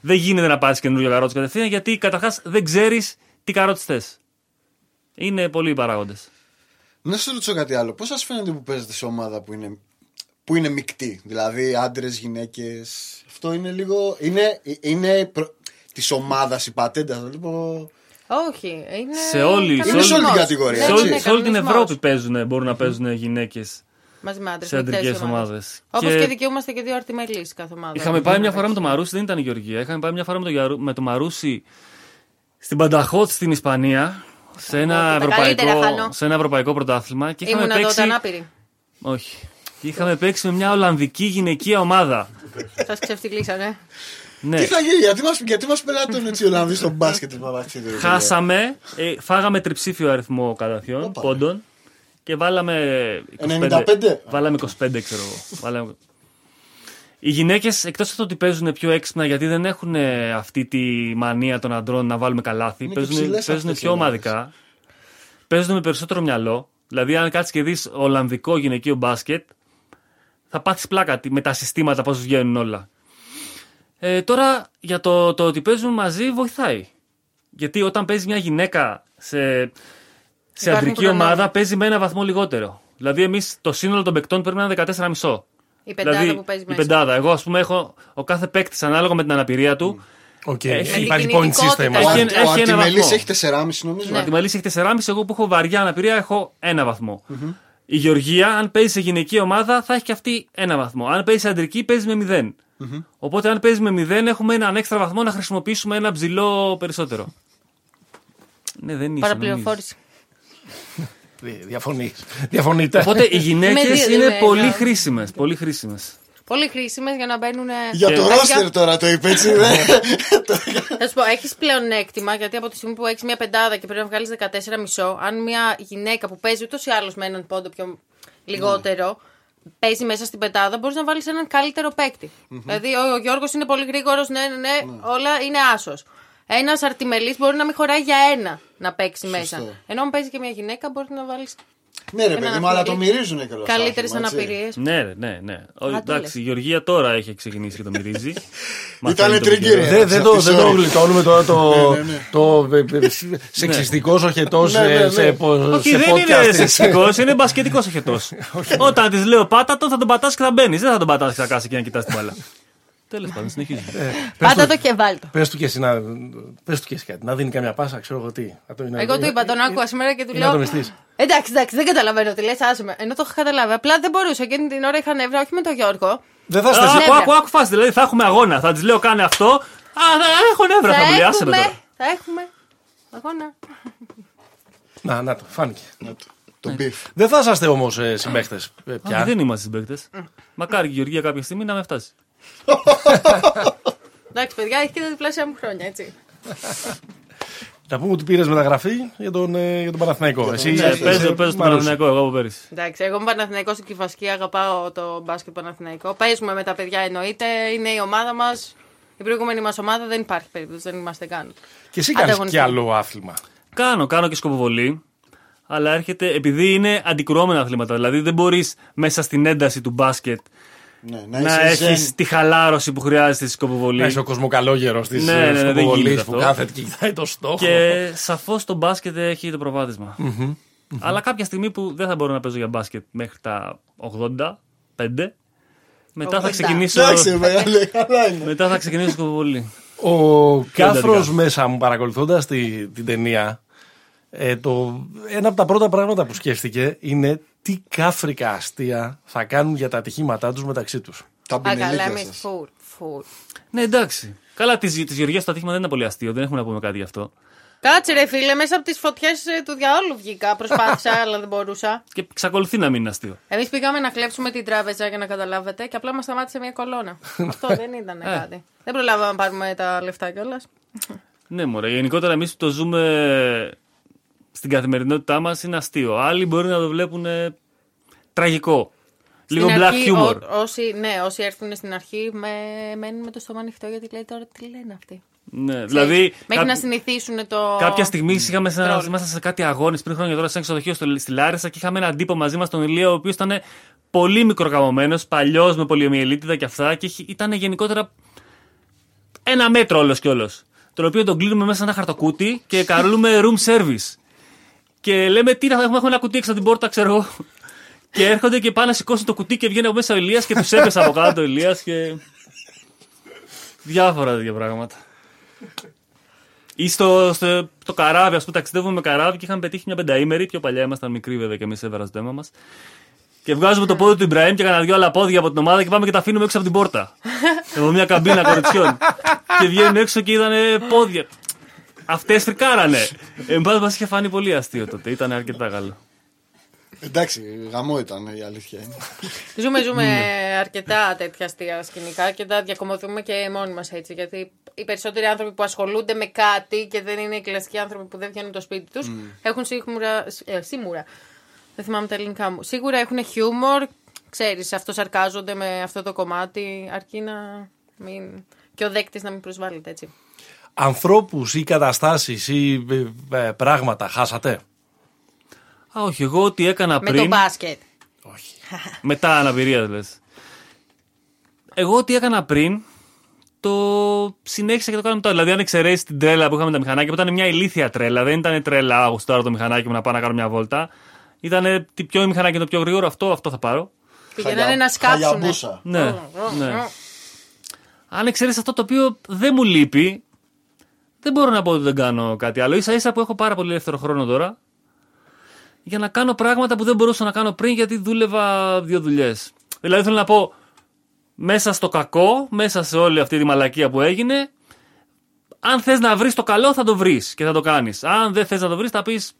Δεν γίνεται να πάρει καινούργιο καρότσι κατευθείαν, γιατί καταρχάς δεν ξέρει τι καρότσι θες. Είναι πολλοί οι παράγοντες. Να σας ρωτήσω κάτι άλλο. Πώς σας φαίνεται που παίζετε σε ομάδα που είναι, που είναι μεικτή? Δηλαδή άντρες, γυναίκες. Αυτό είναι λίγο. Είναι, είναι προ... της ομάδας η πατέντα, θα λοιπόν. Όχι. Είναι σε όλη, σε όλη, σε όλη την κατηγορία. Σε όλη, σε όλη την Ευρώπη παίζουν, μπορούν να παίζουν γυναίκες. Μαζί με άντρες, σε αντρικές ομάδες. Όπως και... και δικαιούμαστε και δύο αρτιμελείς κάθε ομάδα. Είχαμε πάει μια φορά με το Μαρούσι, δεν ήταν η Γεωργία. Είχαμε πάει μια φορά με το, με το Μαρούσι στην Πανταχώτ στην Ισπανία. Σε ένα, ευρωπαϊκό, σε ένα ευρωπαϊκό πρωτάθλημα. Και είχαμε ήμουν παίξει... εδώ ανάπηρη. Όχι. Και είχαμε παίξει με μια Ολλανδική γυναικεία ομάδα. Σας ξεφτυλίσανε. Ναι. Τι θα γίνει, γιατί μας πελάτουν έτσι οι Ολλανδοί στο μπάσκετ? Χάσαμε, ε, φάγαμε τριψήφιο αριθμό καταφιών, πόντων. Και βάλαμε είκοσι πέντε. Βάλαμε είκοσι πέντε, ξέρω εγώ. Οι γυναίκες, εκτός από το ότι παίζουν πιο έξυπνα, γιατί δεν έχουν αυτή τη μανία των αντρών να βάλουμε καλάθι, παίζουν, παίζουν πιο ομαδικά, παίζουν με περισσότερο μυαλό. Δηλαδή, αν κάτσεις και δεις ολλανδικό γυναικείο μπάσκετ, θα πάθεις πλάκα με τα συστήματα, πώς βγαίνουν όλα. Ε, τώρα, για το, το ότι παίζουν μαζί βοηθάει. Γιατί όταν παίζει μια γυναίκα σε, σε αντρική ομάδα, παίζει με ένα βαθμό λιγότερο. Δηλαδή, εμείς το σύνολο των παικτών πρέπει να είναι δεκατέσσερα κόμμα πέντε. Η πεντάδα δηλαδή, που παίζει μέσα. Η πεντάδα. Εγώ, ας πούμε, έχω ο κάθε παίκτης ανάλογα με την αναπηρία του. Okay. Έχει, υπάρχει point system. Ο Αρτιμελής έχει τεσσεράμισι, νομίζω. Ο Αρτιμελής έχει τεσσεράμισι. Εγώ που έχω βαριά αναπηρία έχω ένα βαθμό. Mm-hmm. Η Γεωργία, αν παίζει σε γυναική ομάδα, θα έχει και αυτή ένα βαθμό. Αν παίζει σε αντρική, παίζει με μηδέν. Mm-hmm. Οπότε, αν παίζει με μηδέν, έχουμε έναν έξτρα βαθμό να χρησιμοποιήσουμε ένα ψηλό περισσότερο. Ναι, δεν είναι. Παραπληροφόρηση. Διαφωνεί. Διαφωνείτε. Οπότε οι γυναίκες είναι πολύ χρήσιμες. Πολύ χρήσιμες. Πολύ χρήσιμες για να μπαίνουν. Για το ρόστερ τώρα το είπε έτσι. Θα σου πω, έχεις πλεονέκτημα, γιατί από τη στιγμή που έχεις μια πεντάδα και πρέπει να βγάλεις δεκατέσσερα κόμμα πέντε, αν μια γυναίκα που παίζει ούτως ή άλλως με έναν πόντο πιο λιγότερο παίζει μέσα στην πεντάδα, μπορείς να βάλεις έναν καλύτερο παίκτη. Δηλαδή ο Γιώργος είναι πολύ γρήγορος, ναι, ναι, όλα είναι άσος. Ένας αρτιμελής μπορεί να μην χωράει για ένα να παίξει μέσα. Ενώ αν παίζει και μια γυναίκα, μπορεί να βάλει. Ναι, ρε παιδί μου, αλλά το μυρίζουν και καλά. Καλύτερες αναπηρίες. Ναι, ναι, ναι. Εντάξει, η Γεωργία τώρα έχει ξεκινήσει και το μυρίζει. Ήτανε τριγκύρι. Δεν το γλιτώνουμε τώρα το σεξιστικό οχετό σε πόντια. Όχι, δεν είναι σεξιστικό, είναι μπασκετικό οχετό. Όταν τη λέω πάτα τον, θα τον πατάς και θα μπαίνει. Δεν θα τον πατάς και θα κάσει και να κοιτάς την μπάλα. Τέλος πάντων, συνεχίζουμε. Πάτα το και βάλτο. Πες του και εσύ κάτι. Να δίνει καμιά πάσα, ξέρω εγώ τι. Εγώ του είπα, τον άκουγα σήμερα και του λέω. Εντάξει, εντάξει, δεν καταλαβαίνω τι λες, άσε με. Ενώ το είχα καταλάβει. Απλά δεν μπορούσα. Εκείνη την ώρα είχα νεύρα, όχι με τον Γιώργο. Δεν θα στείλω. Άκου, άκου φάση. Δηλαδή θα έχουμε αγώνα. Θα τη λέω, κάνε αυτό. Α, έχω νεύρα, θα μου λιάσει μετά. Θα έχουμε αγώνα. Να, να το, φάνηκε. Δεν θα είσαστε όμως συμπαίκτες. Δεν είμαστε συμπαίκτες. Μακάρι η Γεωργία κάποια στιγμή να με φτάσει. Εντάξει, παιδιά, έχει και τα διπλάσια μου χρόνια, έτσι. Να πούμε ότι πήρες μεταγραφή για τον, για τον Παναθηναϊκό. Εσύ παίζεις τον Παναθηναϊκό, εγώ από πέρυσι. Εντάξει, εγώ είμαι Παναθηναϊκός στην Κηφασιά, αγαπάω το μπάσκετ Παναθηναϊκό. Παίζουμε με τα παιδιά, εννοείται, είναι η ομάδα μας. Η προηγούμενη μας ομάδα δεν υπάρχει περίπτωση, δεν είμαστε καν. Και εσύ κάνεις κι άλλο άθλημα? Κάνω, κάνω και σκοποβολή. Αλλά έρχεται, επειδή είναι αντικρουόμενα αθλήματα, δηλαδή δεν μπορείς μέσα στην ένταση του μπάσκετ. Ναι, να να έχεις ζεν... τη χαλάρωση που χρειάζεται στη σκοποβολή. Να είσαι ο κοσμοκαλόγερος της ναι, ναι, σκοποβολής που κάθεται και κοιτάει το στόχο. Και σαφώς το μπάσκετ έχει το προβάδισμα. Mm-hmm, mm-hmm. Αλλά κάποια στιγμή που δεν θα μπορώ να παίζω για μπάσκετ μέχρι τα ογδόντα πέντε, μετά ογδόντα. θα ξεκινήσω. Μετά θα ξεκινήσω σκοποβολή. Ο Κάφρος μέσα μου, παρακολουθώντας τη, την ταινία, Ε, το, ένα από τα πρώτα πράγματα που σκέφτηκε είναι τι κάφρικα αστεία θα κάνουν για τα ατυχήματά τους μεταξύ τους. Τα πινελίκια σας. Φουρ, φουρ. Ναι, εντάξει. Καλά, της, της Γεωργίας το ατύχημα δεν είναι πολύ αστείο, δεν έχουμε να πούμε κάτι γι' αυτό. Κάτσε ρε φίλε, μέσα από τις φωτιές του διαόλου βγήκα, προσπάθησα αλλά δεν μπορούσα. Και εξακολουθεί να μην είναι αστείο. Εμείς πήγαμε να κλέψουμε την τράπεζα για να καταλάβετε και απλά μας σταμάτησε μια κολόνα. Αυτό δεν ήταν κάτι. Δεν προλάβαμε να πάρουμε τα λεφτά κιόλας. Ναι μωρέ, γενικότερα εμείς που το ζούμε στην καθημερινότητά μας είναι αστείο. Άλλοι μπορεί να το βλέπουν τραγικό. Λίγο black humor. Ναι, όσοι έρθουν στην αρχή μένουν με το στόμα ανοιχτό γιατί λέει τώρα τι λένε αυτοί. Ναι, δηλαδή, μέχρι κάποι... να συνηθίσουν το. Κάποια στιγμή είχαμε σε κάτι αγώνες πριν χρόνια τώρα σε ένα ξενοδοχείο στη Λάρισα και είχαμε έναν τύπο μαζί μας τον Ηλία, ο οποίος ήταν πολύ μικροκαμωμένος, παλιός, με πολιομιελίτιδα και αυτά και ήταν γενικότερα ένα μέτρο όλος και όλος. Τον οποίο τον κλείνουμε μέσα σε ένα χαρτοκούτι και καλούμε room service. Και λέμε τι να έχουμε, ένα κουτί έξω από την πόρτα, ξέρω εγώ. Και έρχονται και πάνε να σηκώσουν το κουτί και βγαίνει από μέσα ο Ηλίας και τους έπεσε από κάτω ο Ηλίας και. Διάφορα τέτοια πράγματα. Ή στο, στο το καράβι, ας πούμε, ταξιδεύουμε με καράβι και είχαμε πετύχει μια πενταήμερη. Πιο παλιά ήμασταν μικροί, βέβαια, και εμείς έβραζε το αίμα μας. Και βγάζουμε το πόδι του Ιμπραήμ και κάνα δυο άλλα πόδια από την ομάδα και πάμε και τα αφήνουμε έξω από την πόρτα. Από μια καμπίνα κοριτσιών. Και βγαίνουν έξω και ήταν πόδια. Αυτές φρικάρανε. Εν πάση μας είχε φάνει πολύ αστείο τότε. Ήταν αρκετά καλό. Εντάξει, γαμό ήταν η αλήθεια. Ζούμε, ζούμε αρκετά τέτοια αστεία σκηνικά και τα διακομωθούμε και μόνοι μας έτσι. Γιατί οι περισσότεροι άνθρωποι που ασχολούνται με κάτι και δεν είναι οι κλασικοί άνθρωποι που δεν βγαίνουν το σπίτι τους, mm. έχουν σίγουρα. Ε, σίγουρα. Δεν θυμάμαι τα ελληνικά μου. Σίγουρα έχουν χιούμορ. Ξέρεις, αυτό σαρκάζονται με αυτό το κομμάτι. Αρκεί να μην. Και ο δέκτης να μην προσβάλλεται έτσι. Ανθρώπους ή καταστάσεις ή πράγματα χάσατε? Α, όχι, εγώ ό,τι έκανα πριν. Με το μπάσκετ. Όχι. Μετά αναπηρία, λες. Εγώ ό,τι έκανα πριν, το συνέχισα και το κάνω μετά. Δηλαδή, αν εξαιρέσεις την τρέλα που είχαμε τα μηχανάκια, που ήταν μια ηλίθια τρέλα, δεν ήταν τρέλα, αγουστάρω το μηχανάκι μου να πάω να κάνω μια βόλτα. Ήταν τι πιο μηχανάκι, το πιο γρήγορο, αυτό, αυτό θα πάρω. Πηγαίνανε να σκάψουν. Ναι, ναι. ναι. Αν εξαιρέσεις αυτό το οποίο δεν μου λείπει, δεν μπορώ να πω ότι δεν κάνω κάτι άλλο. Ίσα ίσα που έχω πάρα πολύ ελεύθερο χρόνο τώρα. Για να κάνω πράγματα που δεν μπορούσα να κάνω πριν γιατί δούλευα δύο δουλειές. Δηλαδή θέλω να πω, μέσα στο κακό, μέσα σε όλη αυτή τη μαλακία που έγινε, αν θες να βρεις το καλό θα το βρεις και θα το κάνεις. Αν δεν θες να το βρεις θα πεις...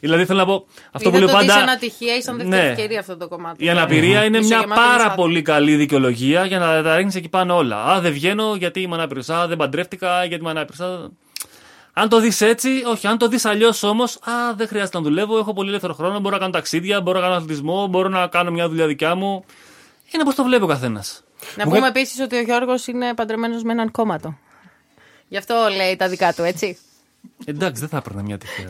Δηλαδή θέλω να πω... Αυτό που λέω πάντα... Είναι ανατυχία ή σαν δεύτερη ευκαιρία αυτό το κομμάτι. Η αναπηρία mm-hmm. είναι μια πάρα πολύ καλή δικαιολογία για να τα ρίχνεις εκεί πάνω όλα. Α, δεν βγαίνω γιατί είμαι ανάπηρος. Α, δεν παντρεύτηκα γιατί είμαι ανάπηρος. Αν το δεις έτσι, όχι. Αν το δεις αλλιώς όμως, α, δεν χρειάζεται να δουλεύω. Έχω πολύ ελεύθερο χρόνο. Μπορώ να κάνω ταξίδια, μπορώ να κάνω αθλητισμό, μπορώ να κάνω μια δουλειά δικιά μου. Είναι πως το βλέπει ο καθένας. Να πούμε okay. επίσης ότι ο Γιώργος είναι παντρεμένος με έναν κόμματο. Γι' αυτό λέει τα δικά του, έτσι. Εντάξει, δεν θα έπαιρνα μια τυχαία.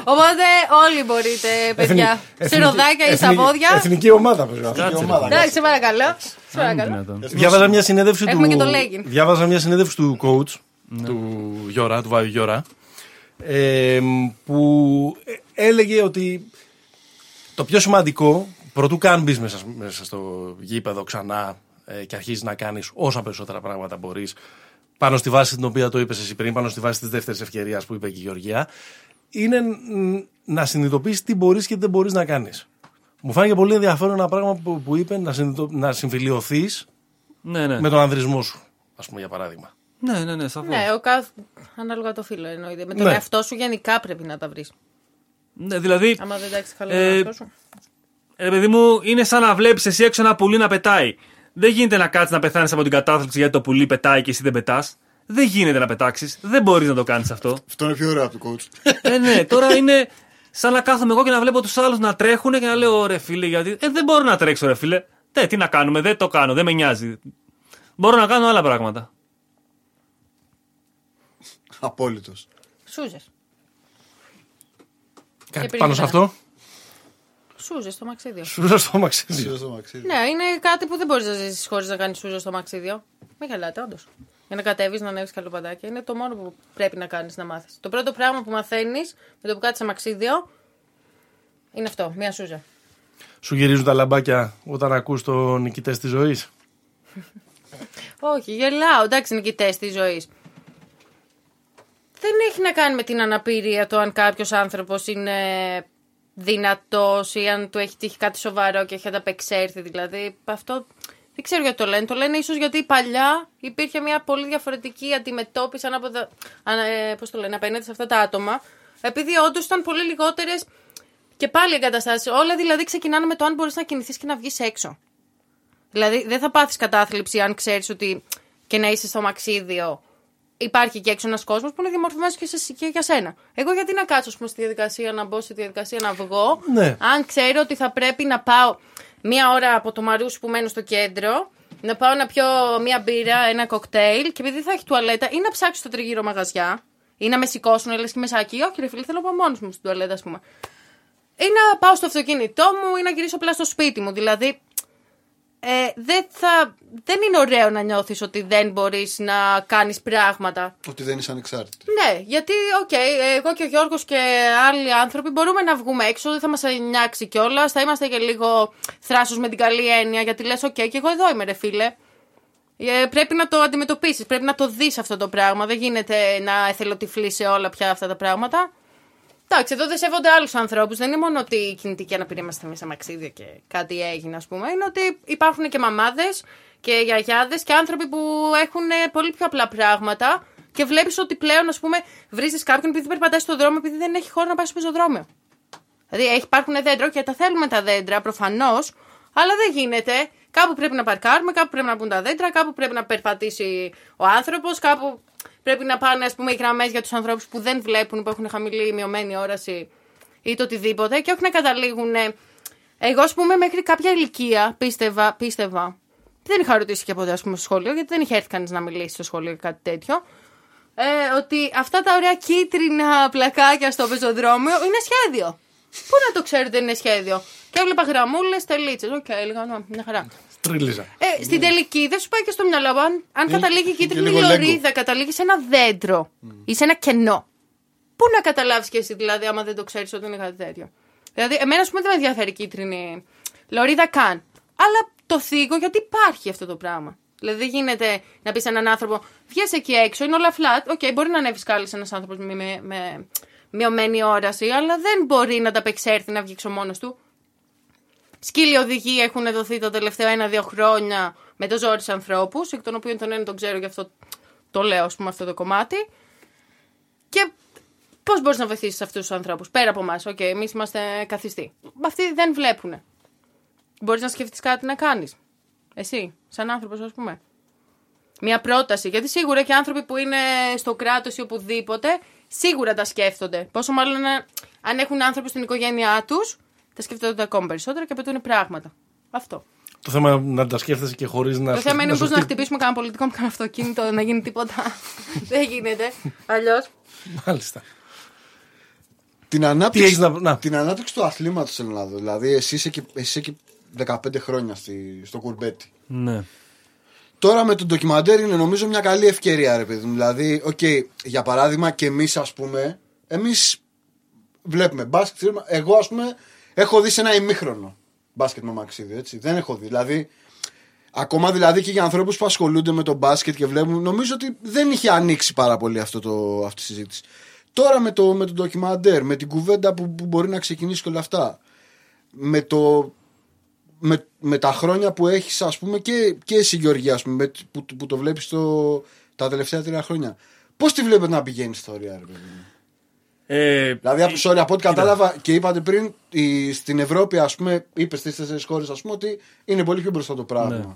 Οπότε όλοι μπορείτε, παιδιά. Σε ροδάκια ή στα πόδια. Εθνική ομάδα, παιδιά. Εντάξει, σε παρακαλώ. Διάβαζα μια συνέντευξη του. Διάβαζα μια συνέντευξη του coach. Ναι. Του Γιώρα, του Βάιου Γιώρα, ε, που έλεγε ότι το πιο σημαντικό, πρωτού καν μπεις μέσα, μέσα στο γήπεδο ξανά ε, και αρχίζεις να κάνεις όσα περισσότερα πράγματα μπορείς, πάνω στη βάση την οποία το είπες εσύ πριν, πάνω στη βάση της δεύτερης ευκαιρίας που είπε και η Γεωργία, είναι να συνειδητοποιήσεις τι μπορείς και τι δεν μπορείς να κάνεις. Μου φάνηκε πολύ ενδιαφέρον ένα πράγμα που, που είπε, να, συνειδητο... να συμφιλιωθείς ναι, ναι. με τον ανδρισμό σου, ας πούμε, για παράδειγμα. Ναι, ναι, ναι, σαφώς. Ναι, ο καθ... ανάλογα το φύλλο εννοείται. Με τον ναι. εαυτό σου γενικά πρέπει να τα βρεις. Ναι, δηλαδή. Άμα δεν τα έχεις καλά με τον εαυτό σου. Ρε παιδί μου, είναι σαν να βλέπεις εσύ έξω ένα πουλί να πετάει. Δεν γίνεται να κάτσεις να πεθάνεις από την κατάθλιψη γιατί το πουλί πετάει και εσύ δεν πετάς. Δεν γίνεται να πετάξεις. Δεν μπορείς να το κάνεις αυτό. Αυτό είναι πιο ωραίο από το coach. Ε, ναι, τώρα είναι σαν να κάθομαι εγώ και να βλέπω τους άλλους να τρέχουν και να λέω ρε φίλε, γιατί. Ε, δεν μπορώ να τρέξω, ρε φίλε. Τε, τι να κάνουμε, δεν το κάνω, δεν με νοιάζει. Μπορώ να κάνω άλλα πράγματα. Απόλυτος. Σούζες. Κάτι πάνω σε αυτό. Σούζες στο μαξίδιο. Σούζες στο μαξίδιο. Ναι, είναι κάτι που δεν μπορείς να ζήσεις χωρίς να κάνεις σούζες στο μαξίδιο. Μην χαλάτε, όντως. Για να κατέβεις, να ανέβεις καλοπαντάκια. Είναι το μόνο που πρέπει να κάνεις να μάθεις. Το πρώτο πράγμα που μαθαίνεις με το που κάτσεις σε μαξίδιο είναι αυτό. Μία σούζα. Σου γυρίζουν τα λαμπάκια όταν ακούς τον νικητές της ζωής. Όχι, γελάω. Εντάξει, νικητές της ζωής. δεν έχει να κάνει με την αναπηρία το αν κάποιος άνθρωπος είναι δυνατός ή αν του έχει τύχει κάτι σοβαρό και έχει ανταπεξέλθει. Δηλαδή αυτό δεν ξέρω γιατί το λένε. Το λένε ίσως γιατί παλιά υπήρχε μια πολύ διαφορετική αντιμετώπιση ανάποδα, ε, πώς το λένε, απέναντι σε αυτά τα άτομα. Επειδή όντως ήταν πολύ λιγότερες και πάλι εγκαταστάσεις. Όλα δηλαδή ξεκινάνε με το αν μπορείς να κινηθείς και να βγεις έξω. Δηλαδή δεν θα πάθεις κατάθλιψη αν ξέρεις ότι και να είσαι στο μαξίδιο. Υπάρχει και έξω ένας κόσμος που είναι διαμορφωμένος και, σε, και για σένα. Εγώ γιατί να κάτσω πούμε, στη διαδικασία να μπω, στη διαδικασία να βγω, ναι. Αν ξέρω ότι θα πρέπει να πάω μία ώρα από το Μαρούσι που μένω στο κέντρο, να πάω να πιω μία μπύρα, ένα κοκτέιλ και επειδή θα έχει τουαλέτα ή να ψάξω στο τριγύρω μαγαζιά ή να με σηκώσουν, λες και μεσάκι, όχι ρε φίλε, θέλω να πάω μόνος μου στην τουαλέτα, ας πούμε. Ή να πάω στο αυτοκίνητό μου ή να γυρίσω απλά στο σπίτι μου. Δηλαδή, ε, δεν, θα, δεν είναι ωραίο να νιώθεις ότι δεν μπορείς να κάνεις πράγματα. Ότι δεν είσαι ανεξάρτητη. Ναι, γιατί, οκ, okay, εγώ και ο Γιώργος και άλλοι άνθρωποι μπορούμε να βγούμε έξω, δεν θα μας νιάξει κιόλας. Θα είμαστε και λίγο θράσος με την καλή έννοια, γιατί λες, οκ, okay, και εγώ εδώ είμαι, ρε φίλε. Ε, πρέπει να το αντιμετωπίσεις, πρέπει να το δεις αυτό το πράγμα. Δεν γίνεται να εθελοτυφλείς σε όλα πια αυτά τα πράγματα. Εντάξει, εδώ δεν σέβονται άλλους ανθρώπους. Δεν είναι μόνο ότι η κινητική αναπηρία μας μέσα μαξίδια και κάτι έγινε, ας πούμε. Είναι ότι υπάρχουν και μαμάδες και γιαγιάδες και άνθρωποι που έχουν πολύ πιο απλά πράγματα και βλέπεις ότι πλέον, ας πούμε, βρίσκεις κάποιον επειδή περπατάει στον δρόμο, επειδή δεν έχει χώρο να πάει στο πεζοδρόμιο. Δηλαδή υπάρχουν δέντρα και τα θέλουμε τα δέντρα, προφανώς, αλλά δεν γίνεται. Κάπου πρέπει να παρκάρουμε, κάπου πρέπει να μπουν τα δέντρα, κάπου πρέπει να περπατήσει ο άνθρωπος, κάπου. Πρέπει να πάνε, ας πούμε, οι γραμμές για τους ανθρώπους που δεν βλέπουν, που έχουν χαμηλή ή μειωμένη όραση ή το οτιδήποτε και όχι να καταλήγουν. Εγώ, ας πούμε, μέχρι κάποια ηλικία πίστευα, πίστευα. Δεν είχα ρωτήσει και ποτέ, ας πούμε, στο σχολείο, γιατί δεν είχε έρθει κανείς να μιλήσει στο σχολείο ή κάτι τέτοιο. Ε, ότι αυτά τα ωραία κίτρινα πλακάκια στο πεζοδρόμιο είναι σχέδιο. Πού να το ξέρετε είναι σχέδιο. Και έβλεπα γραμμούλες, τελίτσες. Οκ, okay, έλεγα, μια χαρά. Τρίλιζα. Ε, στην τελική, δεν σου πάει και στο μυαλό, αν, αν ε, καταλήγει η κίτρινη λωρίδα, καταλήγει σε ένα δέντρο mm. ή σε ένα κενό. Πού να καταλάβεις και εσύ, δηλαδή, άμα δεν το ξέρεις ότι είναι κάτι τέτοιο. Δηλαδή, εμένα, ας πούμε, δεν με ενδιαφέρει κίτρινη λωρίδα καν. Αλλά το θίγω γιατί υπάρχει αυτό το πράγμα. Δηλαδή, δεν γίνεται να πεις σε έναν άνθρωπο, βγες εκεί έξω, είναι όλα flat. Οκ, okay, μπορεί να ανέβει κάλλιστα ένας άνθρωπος με, με, με μειωμένη όραση, αλλά δεν μπορεί να τα απεξέλθει να βγει έξω μόνος του. Σκύλοι οδηγοί έχουν δοθεί τα τελευταία ένα-δύο χρόνια με το ζόρι σε ανθρώπους, εκ των οποίων τον έναν τον ξέρω γι' αυτό το λέω, ας πούμε, αυτό το κομμάτι. Και πώς μπορείς να βοηθήσεις αυτούς τους ανθρώπους, πέρα από εμάς. Οκ, okay, εμείς είμαστε καθιστοί. Αυτοί δεν βλέπουν. Μπορείς να σκεφτείς κάτι να κάνεις. Εσύ, σαν άνθρωπος, ας πούμε. Μια πρόταση. Γιατί σίγουρα και άνθρωποι που είναι στο κράτος ή οπουδήποτε, σίγουρα τα σκέφτονται. Πόσο μάλλον αν έχουν άνθρωποι στην οικογένειά τους. Τα σκέφτονται ακόμα περισσότερα και απαιτούν πράγματα. Αυτό. Το θέμα είναι να τα σκέφτεσαι και χωρίς να. Το θέμα είναι πώς να χτυπήσουμε κανένα πολιτικό με κανένα αυτοκίνητο, να γίνει τίποτα. Δεν γίνεται. Αλλιώς. Μάλιστα. Την ανάπτυξη, να... Να. Την ανάπτυξη του αθλήματος στην Ελλάδα. Δηλαδή, εσύ είσαι και, εσύ είσαι και δεκαπέντε χρόνια στη, στο κουρμπέτι. Ναι. Τώρα με τον ντοκιμαντέρ είναι νομίζω μια καλή ευκαιρία, ρε παιδί μου. Δηλαδή, okay, για παράδειγμα, και εμείς, ας πούμε, εμείς βλέπουμε μπάσκετ. Εγώ, ας πούμε. Έχω δει σε ένα ημίχρονο μπάσκετ με μαξίδι, έτσι. Δεν έχω δει. Δηλαδή, ακόμα δηλαδή και για ανθρώπους που ασχολούνται με το μπάσκετ και βλέπουν, νομίζω ότι δεν είχε ανοίξει πάρα πολύ αυτό το, αυτή η συζήτηση. Τώρα με το, με το ντοκιμαντέρ, με την κουβέντα που, που μπορεί να ξεκινήσει και όλα αυτά, με, το, με, με τα χρόνια που έχεις, ας πούμε, και, και εσύ, Γεωργία, ας πούμε, που, που το βλέπεις το, τα τελευταία τρία χρόνια. Πώς τη βλέπετε να πηγαίνει η ιστορία, ρε παιδί μου? Ε, δηλαδή, από, sorry, από ό,τι κατάλαβα και είπατε πριν, η, στην Ευρώπη, ας πούμε, είπε στις τέσσερις χώρες, ας πούμε, ότι είναι πολύ πιο μπροστά το πράγμα. Ναι.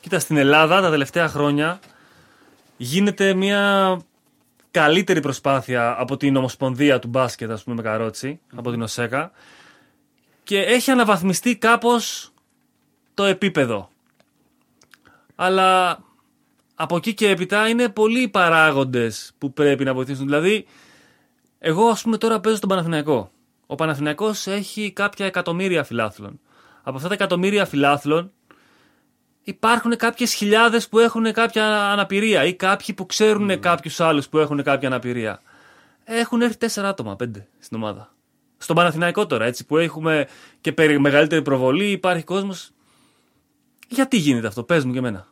Κοίτα, στην Ελλάδα τα τελευταία χρόνια γίνεται μια καλύτερη προσπάθεια από την Ομοσπονδία του μπάσκετ, ας πούμε, με καρότσι, mm. από την ΟΣΕΚΑ, και έχει αναβαθμιστεί κάπως το επίπεδο. Αλλά από εκεί και έπειτα είναι πολλοί οι παράγοντες που πρέπει να βοηθήσουν. Δηλαδή, εγώ, ας πούμε, τώρα παίζω στον Παναθηναϊκό. Ο Παναθηναϊκός έχει κάποια εκατομμύρια φιλάθλων. Από αυτά τα εκατομμύρια φιλάθλων υπάρχουν κάποιες χιλιάδες που έχουν κάποια αναπηρία ή κάποιοι που ξέρουν mm. κάποιους άλλους που έχουν κάποια αναπηρία. Έχουν έρθει τέσσερα άτομα, πέντε στην ομάδα. Στον Παναθηναϊκό τώρα, έτσι, που έχουμε και περι... μεγαλύτερη προβολή, υπάρχει κόσμος. Γιατί γίνεται αυτό, πες μου και εμένα.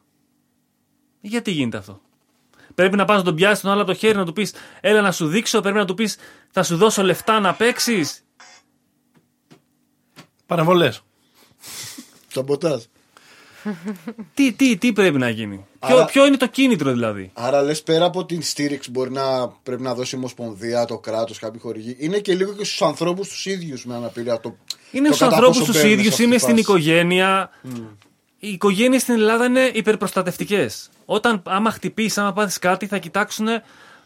Γιατί γίνεται αυτό. Πρέπει να πας να τον πιάσεις τον άλλο από το χέρι, να του πεις έλα να σου δείξω, πρέπει να του πεις θα σου δώσω λεφτά να παίξεις. Παραβολές. Σαμποτάζ. Τι, τι, τι πρέπει να γίνει. Άρα, ποιο, ποιο είναι το κίνητρο δηλαδή. Άρα λες πέρα από την στήριξη μπορεί να πρέπει να δώσει η Ομοσπονδία, το κράτος, κάποιοι χορηγοί. Είναι και λίγο και στους ανθρώπους τους ίδιους με αναπηρία. Το, είναι το στους ανθρώπους τους ίδιους, είναι στην οικογένεια. Mm. Οι οικογένειες στην Ελλάδα είναι υπερπροστατευτικές. Όταν άμα χτυπήσεις, άμα πάθεις κάτι, θα κοιτάξουν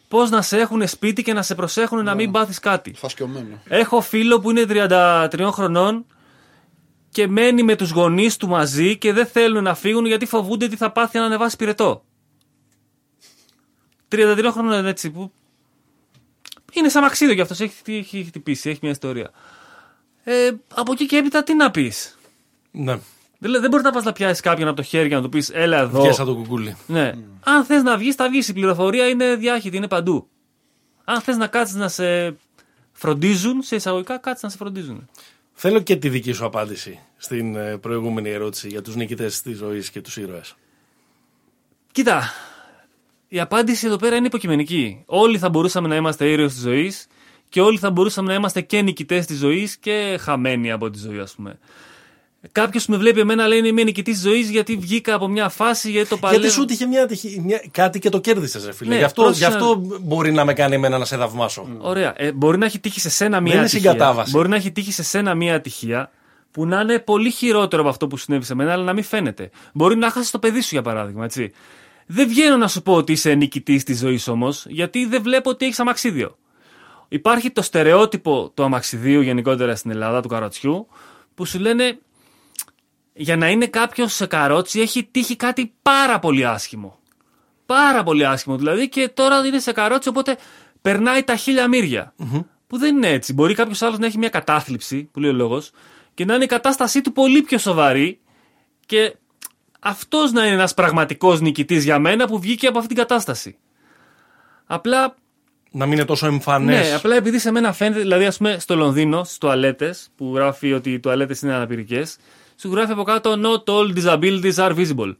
πώς να σε έχουν σπίτι και να σε προσέχουν yeah. να μην πάθεις κάτι. Φασκιωμένο. Έχω φίλο που είναι τριάντα τρία χρονών. Και μένει με τους γονείς του μαζί και δεν θέλουν να φύγουν γιατί φοβούνται τι θα πάθει αν ανεβάσει πυρετό. τριάντα τρία χρόνια έτσι που... Είναι σαν μαξίδιο κι αυτός, έχει, έχει χτυπήσει, έχει μια ιστορία. Ε, από εκεί και έπειτα τι να πεις. Ναι. Δεν, δεν μπορείς να πας να πιάσεις κάποιον από το χέρι και να του πεις έλα εδώ. Βγες από το κουκούλι. Ναι. Mm. Αν θες να βγεις, θα βγεις. Η πληροφορία είναι διάχυτη, είναι παντού. Αν θες να κάτσεις να σε φροντίζουν, σε εισαγωγικά κάτσεις να σε φροντίζουν. Θέλω και τη δική σου απάντηση στην προηγούμενη ερώτηση για τους νικητές της ζωής και τους ήρωες. Κοίτα, η απάντηση εδώ πέρα είναι υποκειμενική. Όλοι θα μπορούσαμε να είμαστε ήρωες της ζωής και όλοι θα μπορούσαμε να είμαστε και νικητές της ζωής και χαμένοι από τη ζωή, ας πούμε. Κάποιος που με βλέπει εμένα λέει είμαι νικητής της ζωής γιατί βγήκα από μια φάση, γιατί το παλεύω. Γιατί σου τύχε μια, μια, κάτι και το κέρδισες, ρε φίλε. Ναι, γι' αυτό, πρόσινα... γι' αυτό μπορεί να με κάνει εμένα να σε θαυμάσω. Ωραία. Ε, μπορεί να έχει τύχει σε σένα μια ατυχία. Συγκατάβαση. Μπορεί να έχει τύχει σε σένα μια ατυχία που να είναι πολύ χειρότερο από αυτό που συνέβη σε μένα, αλλά να μην φαίνεται. Μπορεί να χάσεις το παιδί σου, για παράδειγμα. Έτσι. Δεν βγαίνω να σου πω ότι είσαι νικητής της ζωής όμως, γιατί δεν βλέπω ότι έχεις αμαξίδιο. Υπάρχει το στερεότυπο του αμαξιδίου γενικότερα στην Ελλάδα, του καροτσιού, που σου λένε. Για να είναι κάποιος σε καρότσι έχει τύχει κάτι πάρα πολύ άσχημο. Πάρα πολύ άσχημο δηλαδή και τώρα είναι σε καρότσι οπότε περνάει τα χίλια μύρια. Mm-hmm. Που δεν είναι έτσι. Μπορεί κάποιος άλλος να έχει μια κατάθλιψη, που λέει ο λόγος, και να είναι η κατάστασή του πολύ πιο σοβαρή και αυτός να είναι ένας πραγματικός νικητής για μένα που βγήκε από αυτή την κατάσταση. Απλά... Να μην είναι τόσο εμφανές. Ναι, απλά επειδή σε μένα φαίνεται, δηλαδή ας πούμε στο Λονδίνο, στις τουαλέτες, που γράφει ότι οι τουαλέτες είναι αναπηρικές. Σου γράφει από κάτω not all disabilities are visible.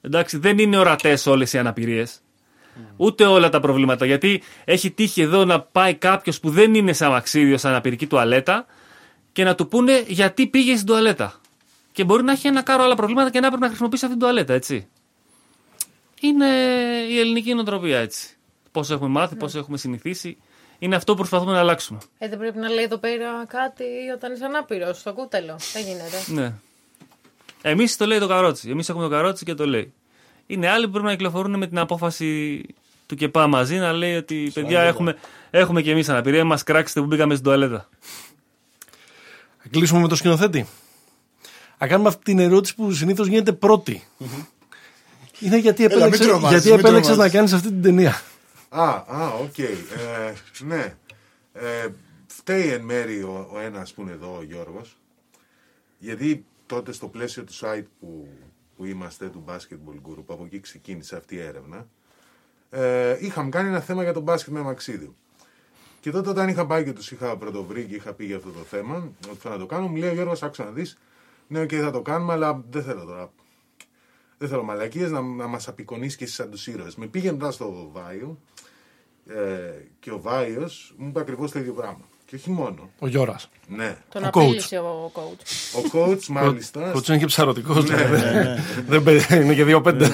Εντάξει, δεν είναι ορατές όλες οι αναπηρίες. Mm. Ούτε όλα τα προβλήματα. Γιατί έχει τύχει εδώ να πάει κάποιος που δεν είναι σε αμαξίδιο, σε αναπηρική τουαλέτα και να του πούνε γιατί πήγε στην τουαλέτα. Και μπορεί να έχει ένα κάρο άλλα προβλήματα και να πρέπει να χρησιμοποιήσει αυτή την τουαλέτα, έτσι. Είναι η ελληνική νοοτροπία, έτσι. Πώς έχουμε μάθει, πώς έχουμε συνηθίσει. Είναι αυτό που προσπαθούμε να αλλάξουμε. Ε, δεν πρέπει να λέει εδώ πέρα κάτι όταν είσαι ανάπηρος, στο κούτελο. Δεν γίνεται. Ναι. Εμείς το λέει το καρότσι. Εμείς έχουμε το καρότσι και το λέει. Είναι άλλοι που πρέπει να κυκλοφορούν με την απόφαση του ΚΕΠΑ μαζί να λέει ότι παιδιά έχουμε, έχουμε και εμείς αναπηρία. Μας κράξετε που μπήκαμε στην τουαλέτα. Θα κλείσουμε με το σκηνοθέτη. Θα κάνουμε αυτή την ερώτηση που συνήθως γίνεται πρώτη. Mm-hmm. Είναι γιατί επέλεξες να κάνεις αυτή την ταινία. Α, α, οκ. Okay. Ε, ναι. Ε, φταίει εν μέρη ο, ο ένας που είναι εδώ, ο Γιώργος. Γιατί τότε στο πλαίσιο του site που, που είμαστε, του Basketball Guru, που από εκεί ξεκίνησε αυτή η έρευνα, ε, είχαμε κάνει ένα θέμα για τον μπάσκετ με αμαξίδιο. Και τότε όταν είχα πάει και τους είχα πρωτοβρει και είχα πει για αυτό το θέμα, ότι θα να το κάνω, μου λέει ο Γιώργος, άκουσα να δεις, ναι, ok, θα το κάνουμε, αλλά δεν θέλω τώρα. Δεν θέλω μαλακίες να, να μας απεικονίσεις και εσύ σαν τους ήρωες. Με πήγε μετά στο Βάιο ε, και ο Βάιος μου είπε ακριβώς το ίδιο πράγμα. Και όχι μόνο. Ο Γιώρας. Ναι. Τον απείλησε ο coach. Ο coach, μάλιστα. Ο coach είναι και ψαρωτικός. Ναι, ναι. Είναι και δύο πέντε.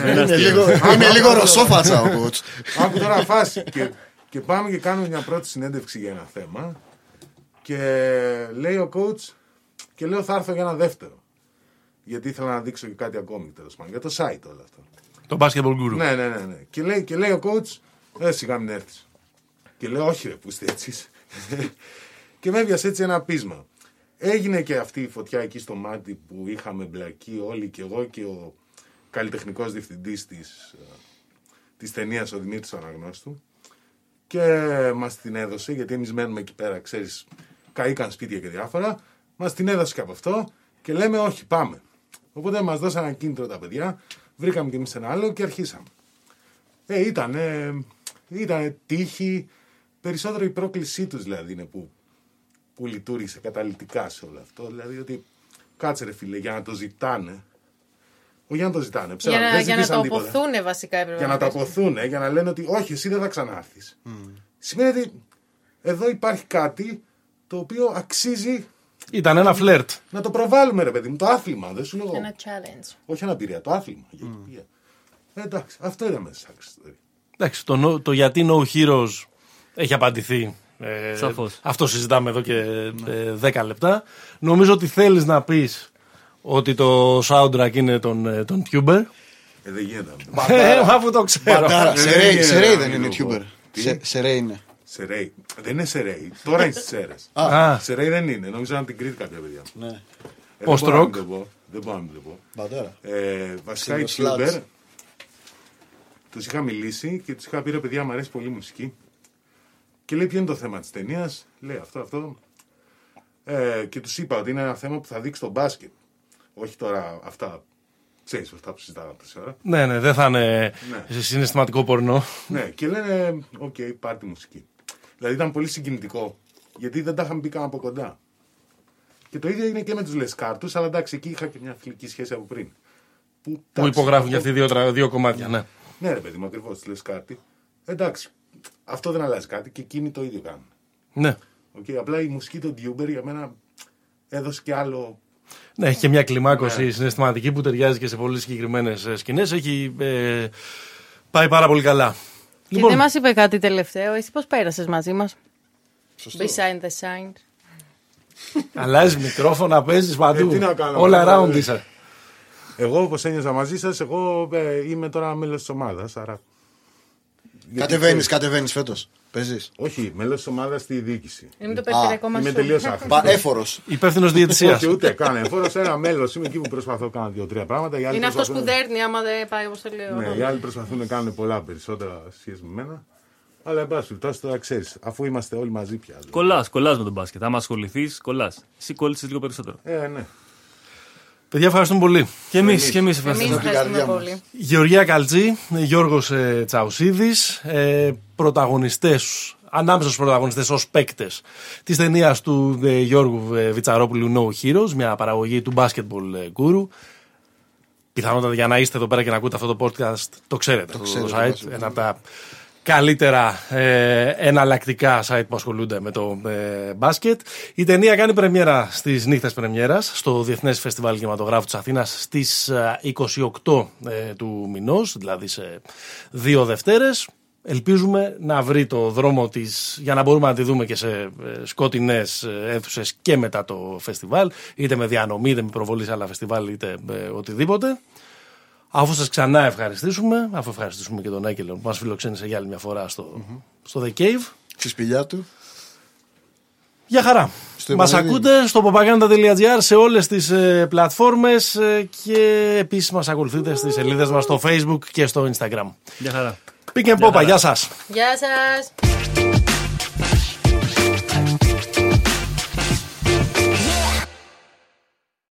Είναι λίγο ρωσόφατσα ο coach. Άκου τώρα φάση. Και πάμε και κάνουμε μια πρώτη συνέντευξη για ένα θέμα. Και λέει ο coach, και λέω θα έρθω για ένα δεύτερο. Γιατί ήθελα να δείξω και κάτι ακόμη, τέλος πάντων. Για το site όλο αυτό. Το Basketball Guru. Ναι, ναι, ναι. ναι. Και, λέει, και λέει ο coach, ε, σιγά μην έρθεις. Και λέω, όχι ρε, που είστε έτσι. Και με έβιασε έτσι ένα πείσμα. Έγινε και αυτή η φωτιά εκεί στο μάτι που είχαμε μπλακεί όλοι και εγώ και ο καλλιτεχνικός διευθυντής της, της ταινίας, ο Δημήτρης Αναγνώστου. Και μας την έδωσε, γιατί εμείς μένουμε εκεί πέρα, ξέρεις, καήκαν σπίτια και διάφορα. Μας την έδωσε και από αυτό και λέμε, όχι, πάμε. Οπότε μας δώσαν ένα κίνητρο τα παιδιά, βρήκαμε κι εμείς ένα άλλο και αρχίσαμε. Ε, ήτανε, ήτανε τύχη, περισσότερο η πρόκλησή τους δηλαδή είναι που, που λειτουργήσε καταλυτικά σε όλο αυτό. Δηλαδή ότι κάτσε ρε φίλε για να το ζητάνε, Όχι για να το ζητάνε. Ψέρα, για να, για να το αποθούνε βασικά. Για να, να το αποθούνε, για να λένε ότι όχι, εσύ δεν θα ξανάρθεις. Mm. Σημαίνει ότι εδώ υπάρχει κάτι το οποίο αξίζει. Ήταν ένα φλερτ. Να το προβάλλουμε, ρε παιδί μου, το άθλημα. Δεν σου λέω. Ένα challenge. Όχι αναπηρία, το άθλημα. Mm. Εντάξει, αυτό ήταν μέσα. Εντάξει, το, το γιατί No Heroes έχει απαντηθεί. Ε, αυτό συζητάμε εδώ και ναι. ε, δέκα λεπτά. Νομίζω ότι θέλεις να πεις ότι το soundtrack είναι τον, τον tuber. Ε, δεν γίνεται. Ε, αφού το ξέρω. Σερέι δεν είναι tuber. Σερέι είναι. Σερέι. Δεν είναι σερέι. Τώρα είναι στις σέρες. Σερέι δεν είναι. Νομίζω να την κρίνει κάποια παιδιά. Ναι. Πώς τροκ. Δεν μπορώ να μην το πω. Βασικά οι tuber τους είχα μιλήσει και τους είχα πει ρε παιδιά, μου αρέσει πολύ μουσική. Και λέει ποιο είναι το θέμα της ταινίας. Λέει αυτό, αυτό. Ε, και τους είπα ότι είναι ένα θέμα που θα δείξει το μπάσκετ. Όχι τώρα αυτά, ξέρεις, αυτά που συζητάμε τώρα. Ναι, ναι, δεν θα είναι ναι. συναισθηματικό πορνό. Ναι, και λένε, οκ, okay, πάρτι μουσική. Δηλαδή ήταν πολύ συγκινητικό, γιατί δεν τα είχαμε πει καν από κοντά. Και το ίδιο έγινε και με τους Λεσκάρτους, αλλά εντάξει, εκεί είχα και μια φιλική σχέση από πριν. Που, εντάξει, που υπογράφουν και αυτοί δύο, δύο κομμάτια, ναι. Ναι, ρε παιδί μου, ακριβώς, τους Λεσκάρτη. Εντάξει. Αυτό δεν αλλάζει κάτι και εκείνοι το ίδιο κάνουν. Ναι. Okay, απλά η μουσική των Tuber για μένα έδωσε και άλλο. Ναι, έχει και μια κλιμάκωση ναι. συναισθηματική που ταιριάζει και σε πολύ συγκεκριμένες σκηνές. Έχει ε, πάει πάρα πολύ καλά. Και λοιπόν, δεν μας είπε κάτι τελευταίο. Εσύ πώς πέρασες μαζί μας? Behind the sign. Αλλάζεις μικρόφωνα, παίζεις παντού. Ε, όλα around είσαι. Εγώ όπως ένιωσα μαζί σας, εγώ ε, είμαι τώρα μέλος της ομάδας, άρα. Κατεβαίνεις, κατεβαίνεις φέτος. Παίζεις. Όχι, μέλος της ομάδας στη διοίκηση. Είμαι το πεθυριακό μας. Είμαι τελείως άφητος. Έφορος. Υπεύθυνος διαιτησίας. Όχι, ούτε καν έφορος. Ένα μέλος είμαι εκεί που προσπαθώ να κάνω δύο-τρία πράγματα. Είναι αυτός που δέρνει, άμα δεν πάει όπως το λέω. Ναι, οι άλλοι προσπαθούν να κάνουν πολλά περισσότερα σχέση με εμένα. Αλλά εν πάση περιπτώσει τώρα ξέρεις, αφού είμαστε όλοι μαζί πια. Κολλάς, κολλάς με τον μπάσκετ. Άμα ασχοληθείς, κολλάς. Εσύ κόλλησες λίγο περισσότερο. Ε, ναι. Παιδιά, ευχαριστούμε πολύ. Και εμείς ευχαριστούμε πολύ. Γεωργία Καλτσή, Γιώργος ε, Τσαουσίδης, ε, πρωταγωνιστές, ανάμεσα στους πρωταγωνιστές ως παίκτες της ταινίας του ε, Γιώργου ε, Βιτσαρόπουλου No Heroes, μια παραγωγή του Basketball ε, Guru. Πιθανότατα για να είστε εδώ πέρα και να ακούτε αυτό το podcast, το ξέρετε. Το, το, ξέρετε, το site, το ένα από τα καλύτερα ε, εναλλακτικά site που ασχολούνται με το ε, μπάσκετ. Η ταινία κάνει πρεμιέρα στις νύχτες πρεμιέρας στο Διεθνές Φεστιβάλ Κινηματογράφου της Αθήνας στις είκοσι οκτώ ε, του μηνός, δηλαδή σε δύο Δευτέρες. Ελπίζουμε να βρει το δρόμο της για να μπορούμε να τη δούμε και σε σκοτεινές αίθουσες και μετά το φεστιβάλ, είτε με διανομή, είτε με προβολή σε άλλα φεστιβάλ, είτε ε, οτιδήποτε. Αφού σας ξανά ευχαριστήσουμε, αφού ευχαριστήσουμε και τον Άκελο που μας φιλοξένησε για άλλη μια φορά στο, mm-hmm. στο The Cave. Στη σπηλιά του. Για χαρά. Μας ακούτε στο popaganda τελεία gr σε όλες τις ε, πλατφόρμες ε, και επίσης μας ακολουθείτε στις σελίδες μας στο Facebook και στο Instagram. Για χαρά. Pick 'n' Pop, γεια σας. Γεια σας.